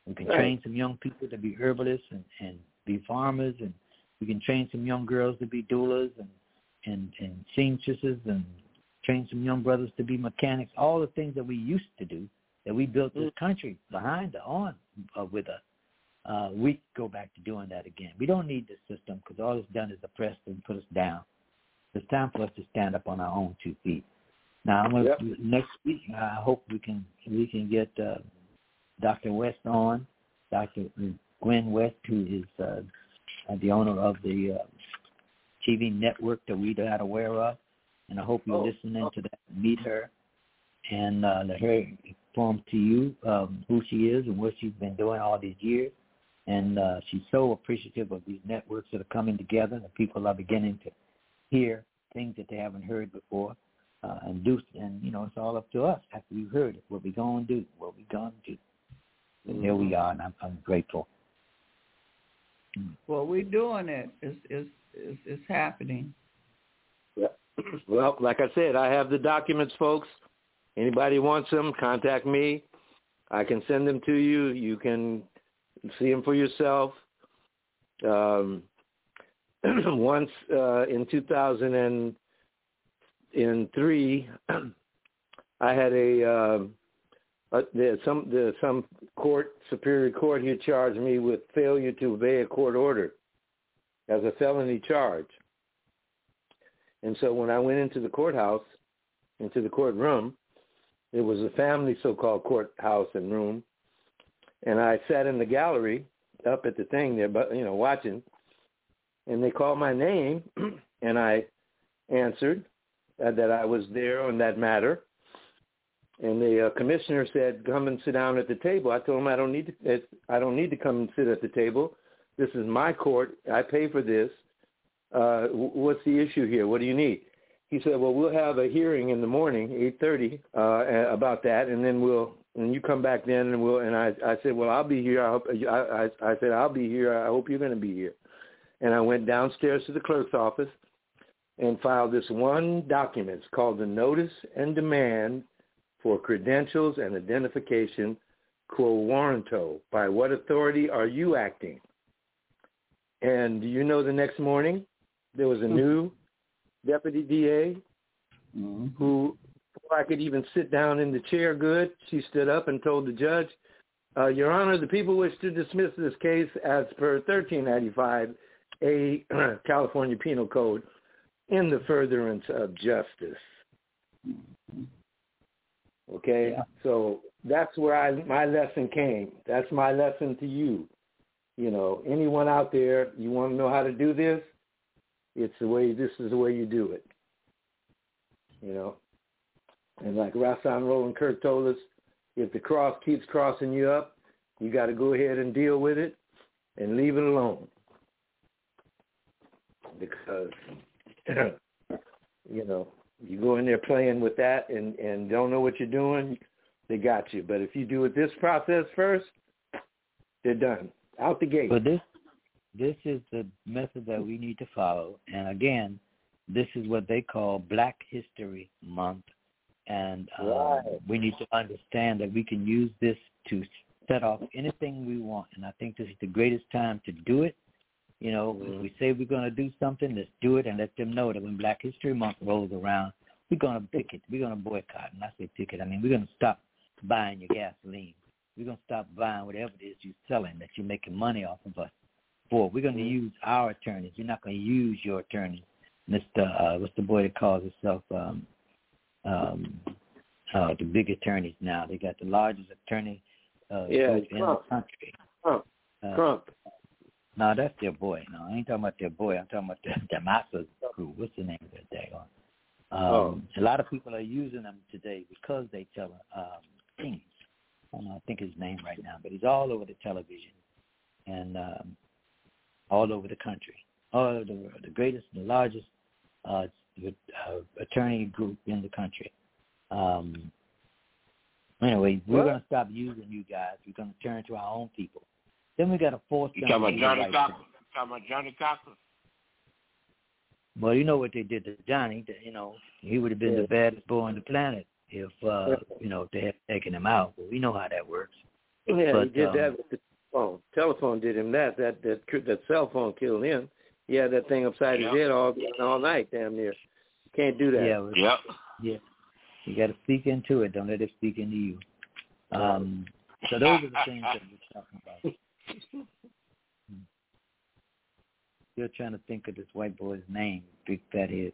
We can train some young people to be herbalists and be farmers, and we can train some young girls to be doulas and seamstresses, and train some young brothers to be mechanics, all the things that we used to do, that we built this country with us. We go back to doing that again. We don't need this system because all it's done is oppress and put us down. It's time for us to stand up on our own two feet. Now, I'm gonna next week, I hope we can get Dr. West on, Dr. Gwen West, who is the owner of the TV network that we're not aware of. And I hope you're listening to that, meet her, and let her inform to you who she is and what she's been doing all these years. And she's so appreciative of these networks that are coming together, and the people are beginning to hear things that they haven't heard before. And it's all up to us after we've heard it, what we're going to do. And here we are, and I'm grateful. Well, we're doing it. It's happening. Yeah. Well, like I said, I have the documents, folks. Anybody wants them, contact me. I can send them to you. You can see them for yourself. Once in 2003, I had some superior court here charged me with failure to obey a court order as a felony charge. And so when I went into the courtroom, it was a family so-called courthouse and room, And I sat in the gallery up at the thing there, but you know, watching. And they called my name, and I answered that I was there on that matter. And the commissioner said, "Come and sit down at the table." I told him I don't need to come and sit at the table. This is my court. I pay for this. What's the issue here? What do you need? He said, "Well, we'll have a hearing in the morning, 8:30, about that, and then you come back then, and we'll." And I said, "Well, I'll be here. I said I'll be here. I hope you're going to be here." And I went downstairs to the clerk's office and filed this one document. It's called the Notice and Demand for Credentials and Identification, Quo Warranto. By what authority are you acting? And you know, the next morning there was a new deputy DA who, before I could even sit down in the chair good, she stood up and told the judge, "Your Honor, the people wish to dismiss this case as per 1395 A California Penal Code in the furtherance of justice." Okay, yeah. So that's where my lesson came. That's my lesson to you. You know, anyone out there, you want to know how to do this? This is the way you do it. You know, and like Rahsaan Roland Kirk told us, if the cross keeps crossing you up, you got to go ahead and deal with it and leave it alone. Because, you know, you go in there playing with that and don't know what you're doing, they got you. But if you do it this process first, they're done. Out the gate. But this is the method that we need to follow. And, again, this is what they call Black History Month. And right. We need to understand that we can use this to set off anything we want. And I think this is the greatest time to do it. You know, when we say we're going to do something, let's do it and let them know that when Black History Month rolls around, we're going to picket. We're going to boycott. And I say picket, I mean we're going to stop buying your gasoline. We're going to stop buying whatever it is you're selling that you're making money off of us for. We're going to use our attorneys. You're not going to use your attorneys. Mr. What's the boy that calls himself the big attorneys now? They got the largest attorney in the country. Trump. No, that's their boy. No, I ain't talking about their boy. I'm talking about the master's crew. What's the name of that day? A lot of people are using them today because they tell things. I don't know, I think his name right now, but he's all over the television and all over the country. All over the world. The greatest, the largest attorney group in the country. Anyway, we're going to stop using you guys. We're going to turn to our own people. Then we got to force them. You talking about Johnny Cochran? Well, you know what they did to Johnny. You know, he would have been the baddest boy on the planet if they had taken him out. But we know how that works. Yeah, but, he did that with the phone. Telephone did him that. That cell phone killed him. He had that thing upside his head all night, damn near. Can't do that. Yeah. You got to speak into it. Don't let it speak into you. So those are the things that we're talking about. Still trying to think of this white boy's name, big fat head.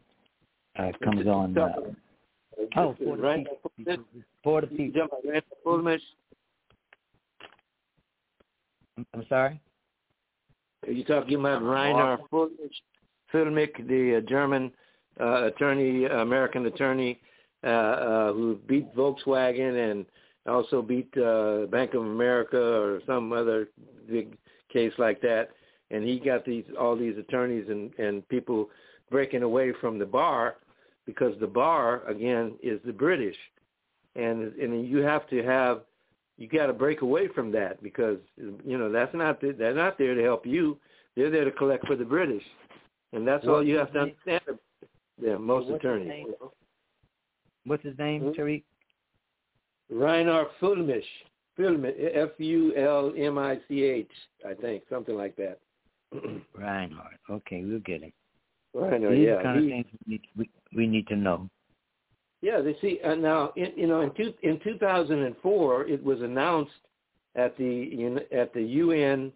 Comes on. Reinhard Fülmich. I'm sorry? Are you talking about Reinhard Fülmich, the German American attorney who beat Volkswagen and also beat Bank of America or some other big case like that, and he got all these attorneys and people breaking away from the bar because the bar, again, is the British, and you got to break away from that because they're not there to help you. They're there to collect for the British, and that's all you have to understand. Yeah, most attorneys. What's his name, Tariq? Reinhard Fülmich, F-U-L-M-I-C-H, I think, something like that. Reinhard. Okay, we'll get it. Reinhard, these are the kind of things we need to know. Yeah, they see now. In 2004, it was announced at the UN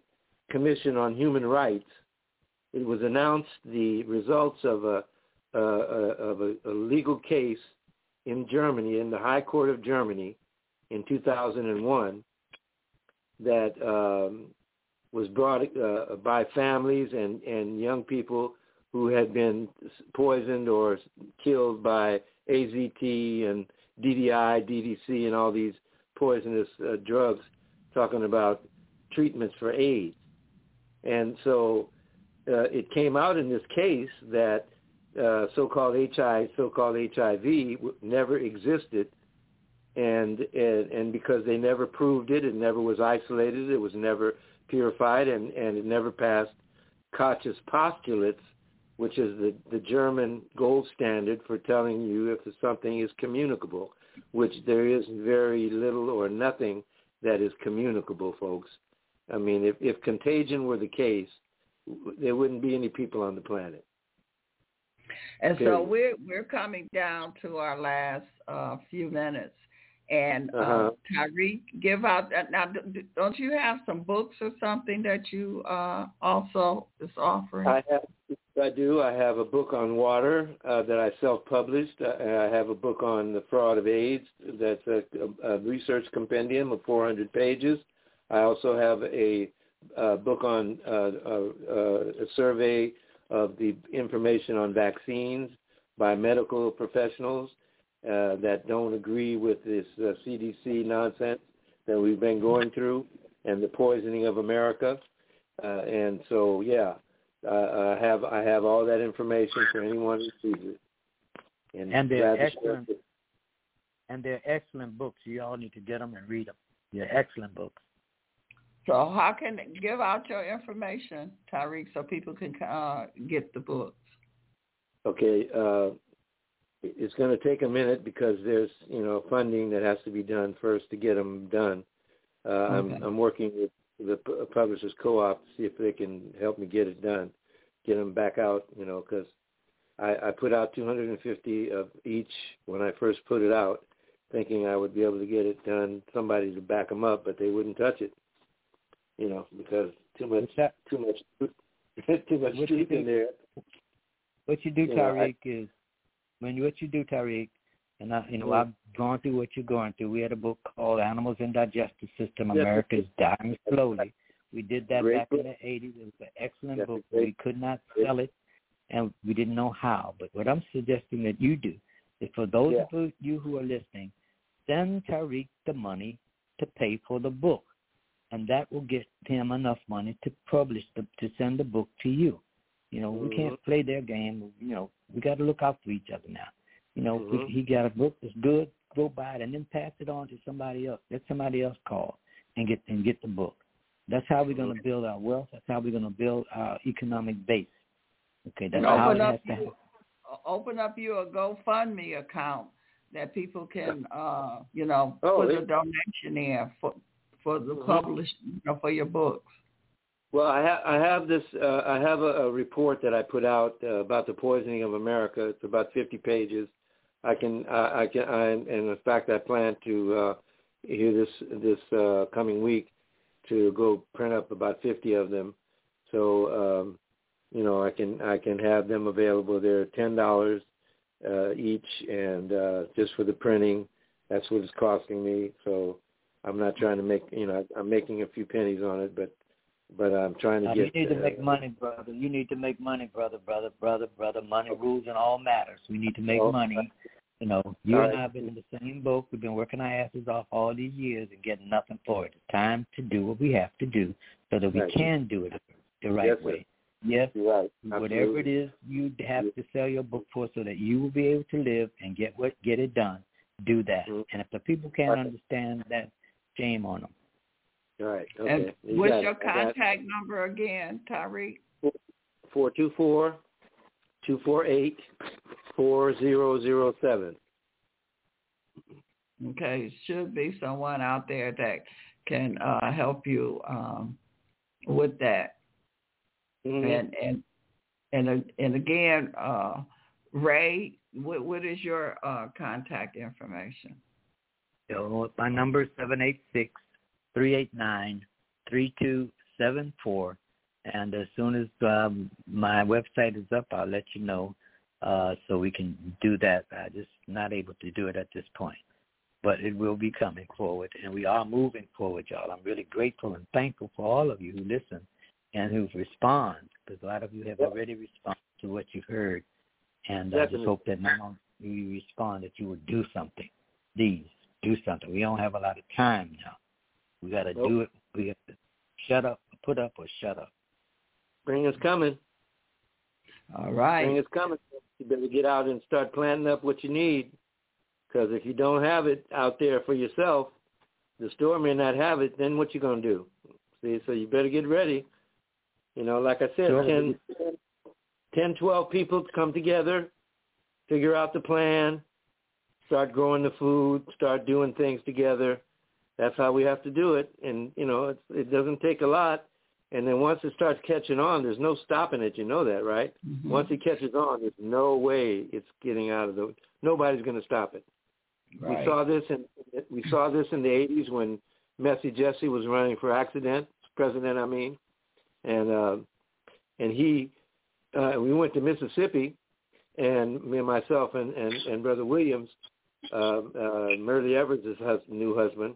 Commission on Human Rights. It was announced the results of a legal case in Germany, in the High Court of Germany in 2001, that was brought by families and young people who had been poisoned or killed by AZT and DDI, DDC, and all these poisonous drugs, talking about treatments for AIDS. And so it came out in this case that so-called HIV never existed, and because they never proved it, it never was isolated, it was never purified, and it never passed Koch's postulates, which is the German gold standard for telling you if something is communicable, which there is very little or nothing that is communicable, folks. I mean, if contagion were the case, there wouldn't be any people on the planet. And okay. So we're coming down to our last few minutes. And Tarik, give out – now, don't you have some books or something that you also is offering? I do. I have a book on water that I self-published. I have a book on the fraud of AIDS that's a research compendium of 400 pages. I also have a book on a survey of the information on vaccines by medical professionals that don't agree with this CDC nonsense that we've been going through and the poisoning of America. And so, yeah, I have all that information for anyone who sees it. And they're excellent books. You all need to get them and read them. They're excellent books. So how can you give out your information, Tarik, so people can get the books? Okay. It's going to take a minute because there's, funding that has to be done first to get them done. Okay. I'm working with the Publishers Co-op to see if they can help me get it done, get them back out, because I put out 250 of each when I first put it out, thinking I would be able to get it done, somebody to back them up, but they wouldn't touch it. Because too much truth in there. What you do, Tarik, and I've gone through what you're going through. We had a book called "Animals in Digestive System: America's Dying Slowly." We did that back in the '80s. It was an excellent book. We could not sell it, and we didn't know how. But what I'm suggesting that you do is, for those of you who are listening, send Tarik the money to pay for the book. And that will get him enough money to publish to send the book to you. We can't play their game. We got to look out for each other now. If he got a book that's good, go buy it and then pass it on to somebody else. Let somebody else call and get the book. That's how we're going to build our wealth. That's how we're going to build our economic base. Okay, that's how it has to happen. Open up your GoFundMe account that people can, put a donation in for the publishing for your books. Well, I have a report that I put out about the poisoning of America. It's about 50 pages. I plan to here this coming week to go print up about 50 of them. So I can have them available. They're $10 each, and just for the printing, that's what it's costing me. So I'm not trying to make, I'm making a few pennies on it, but I'm trying to get... You need to make money, brother. You need to make money, brother. Money rules in all matters. We need to make money. You and I have been in the same boat. We've been working our asses off all these years and getting nothing for it. It's time to do what we have to do so that we can do it the right way. Yes, you're right. Whatever it is you have to sell your book for so that you will be able to live and get it done, do that. And if the people can't understand that, shame on them. All right. Okay. And what's your contact number again, Tarik? 424-248-4007. Okay. Should be someone out there that can help you with that. And again, Ray, what is your contact information? My number is 786-389-3274. And as soon as my website is up, I'll let you know so we can do that. I'm just not able to do it at this point. but it will be coming forward, and we are moving forward, y'all. I'm really grateful and thankful for all of you who listen and who respond, because a lot of you have already responded to what you've heard, and I just hope that now you respond, that you will do something. Please, do something. We don't have a lot of time now. We got to do it. We have to shut up, put up, or shut up. Spring is coming. All right. Spring is coming. You better get out and start planting up what you need, because if you don't have it out there for yourself, the store may not have it, then what you going to do? See, so you better get ready. You know, like I said, sure. 10, 12 people come together, figure out the plan, start growing the food, start doing things together. That's how we have to do it. And, you know, it doesn't take a lot. And then once it starts catching on, there's no stopping it. You know that, right? Mm-hmm. Once it catches on, there's no way it's getting out of the – nobody's going to stop it. Right. We saw this in the 80s when Messy Jesse was running for president, I mean. And he we went to Mississippi, and me and myself and Brother Williams, Merle Evers' new husband,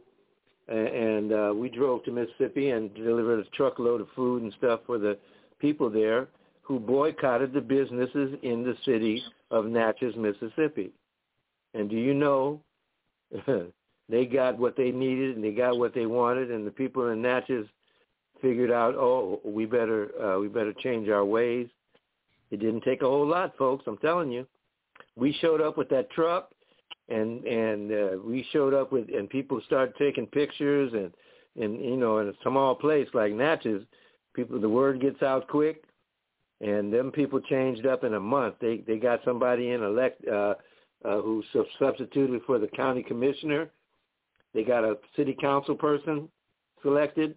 and we drove to Mississippi and delivered a truckload of food and stuff for the people there who boycotted the businesses in the city of Natchez, Mississippi. And do you know, they got what they needed and they got what they wanted, and the people in Natchez figured out, we better change our ways. It didn't take a whole lot, folks. I'm telling you, we showed up with that truck, and people started taking pictures, and you know, in a small place like Natchez, the word gets out quick, and them people changed up in a month. They got somebody in who substituted for the county commissioner. They got a city council person selected.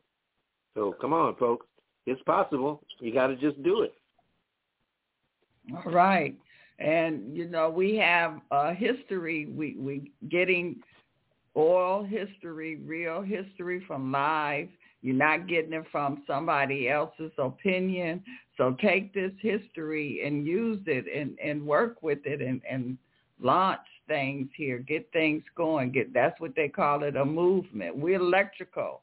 So come on, folks. It's possible. You got to just do it. All right. And, you know, we have a history. We getting oral history, real history from live. You're not getting it from somebody else's opinion. So take this history and use it and work with it and launch things here. Get things going. That's what they call it, a movement. We're electrical.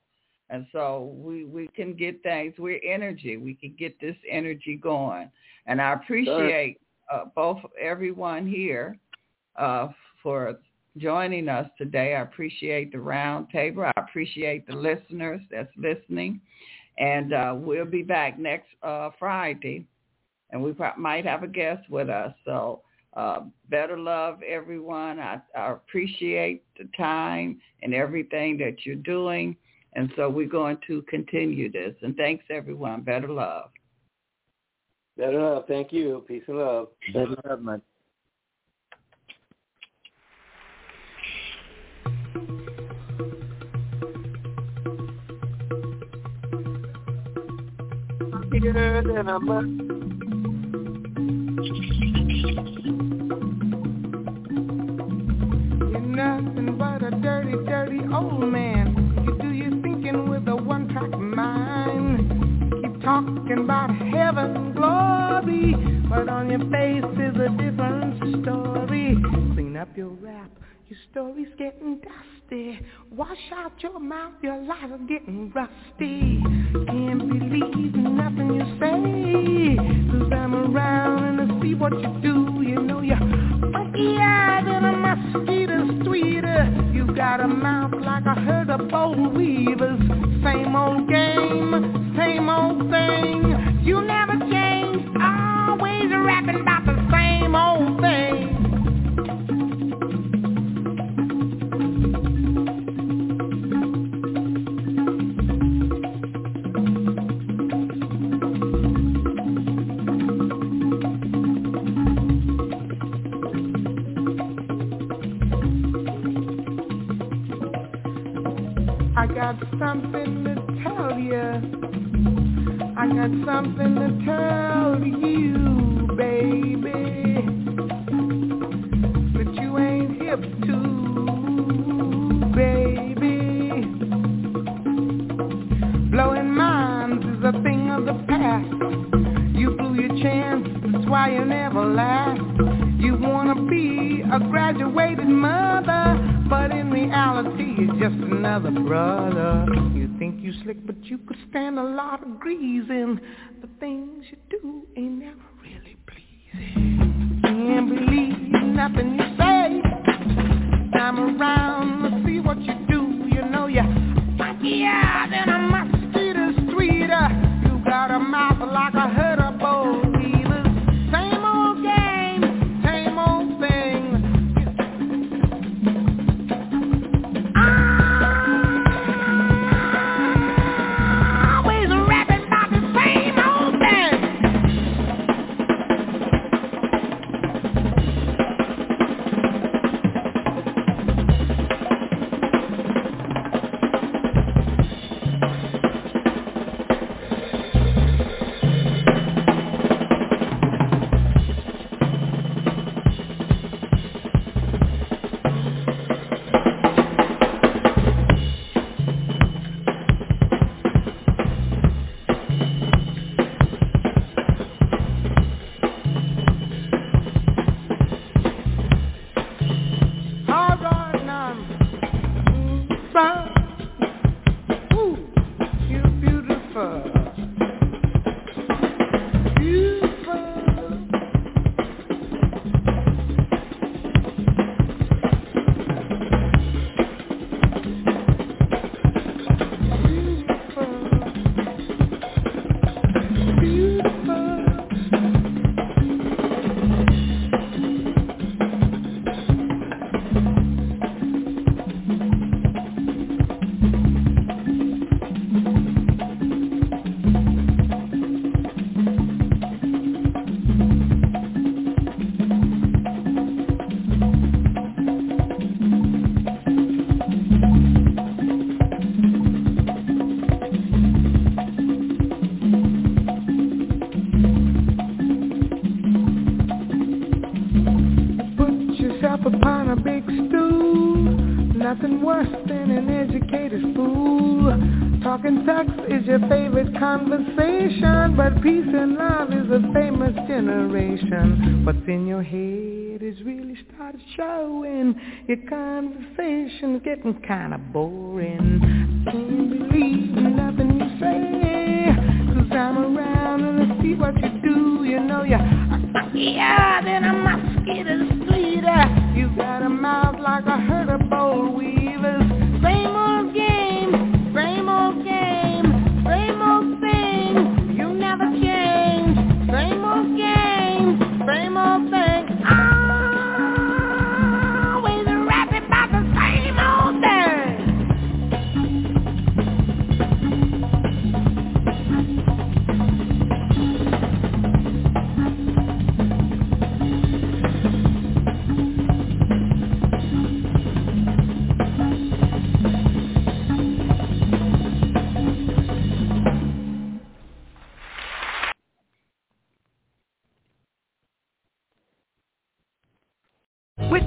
And so we can get things. We're energy. We can get this energy going. And I appreciate everyone here for joining us today. I appreciate the round table. I appreciate the listeners that's listening. And we'll be back next Friday. And we might have a guest with us. So better love, everyone. I appreciate the time and everything that you're doing. And so we're going to continue this. And thanks, everyone. Better love. Better love. Thank you. Peace and love. Better love, man. You're nothing but a dirty, dirty old man. With a one-track mind, keep talking about heaven glory, but on your face is a different story. Clean up your rap, your story's getting dusty. Wash out your mouth, your lies are getting rusty. Can't believe nothing you say, 'cause I'm around and I see what you do. You know you're funkier than a mosquito's tweeter. You got a mouth like a herd of boll weavers. Same old game, same old thing. You never change, always rapping about the same old thing. I got something to tell you, baby, but you ain't hip to, baby. Blowing minds is a thing of the past. You blew your chance, that's why you never last. You wanna be a graduated mother, but in reality you're just another brother. You think you slick, but you could stand a lot of grease, and the things you do ain't never really pleasing. Can't believe nothing you say. I'm around to see what you do. You know you're funkier than a mosquito streeter. You got a mouth like a herd of bulls. Conversation, but peace and love is a famous generation. What's in your head is really started showing. Your conversation's getting kind of boring. Can't believe nothing you say, 'cause I'm around and I see what you do. You know you're yeah, then I'm a mosquito sweeter. You got a mouth like a herd of boll weavers. Same old game, same old game. Same old thing. Always rapping about the same old thing. With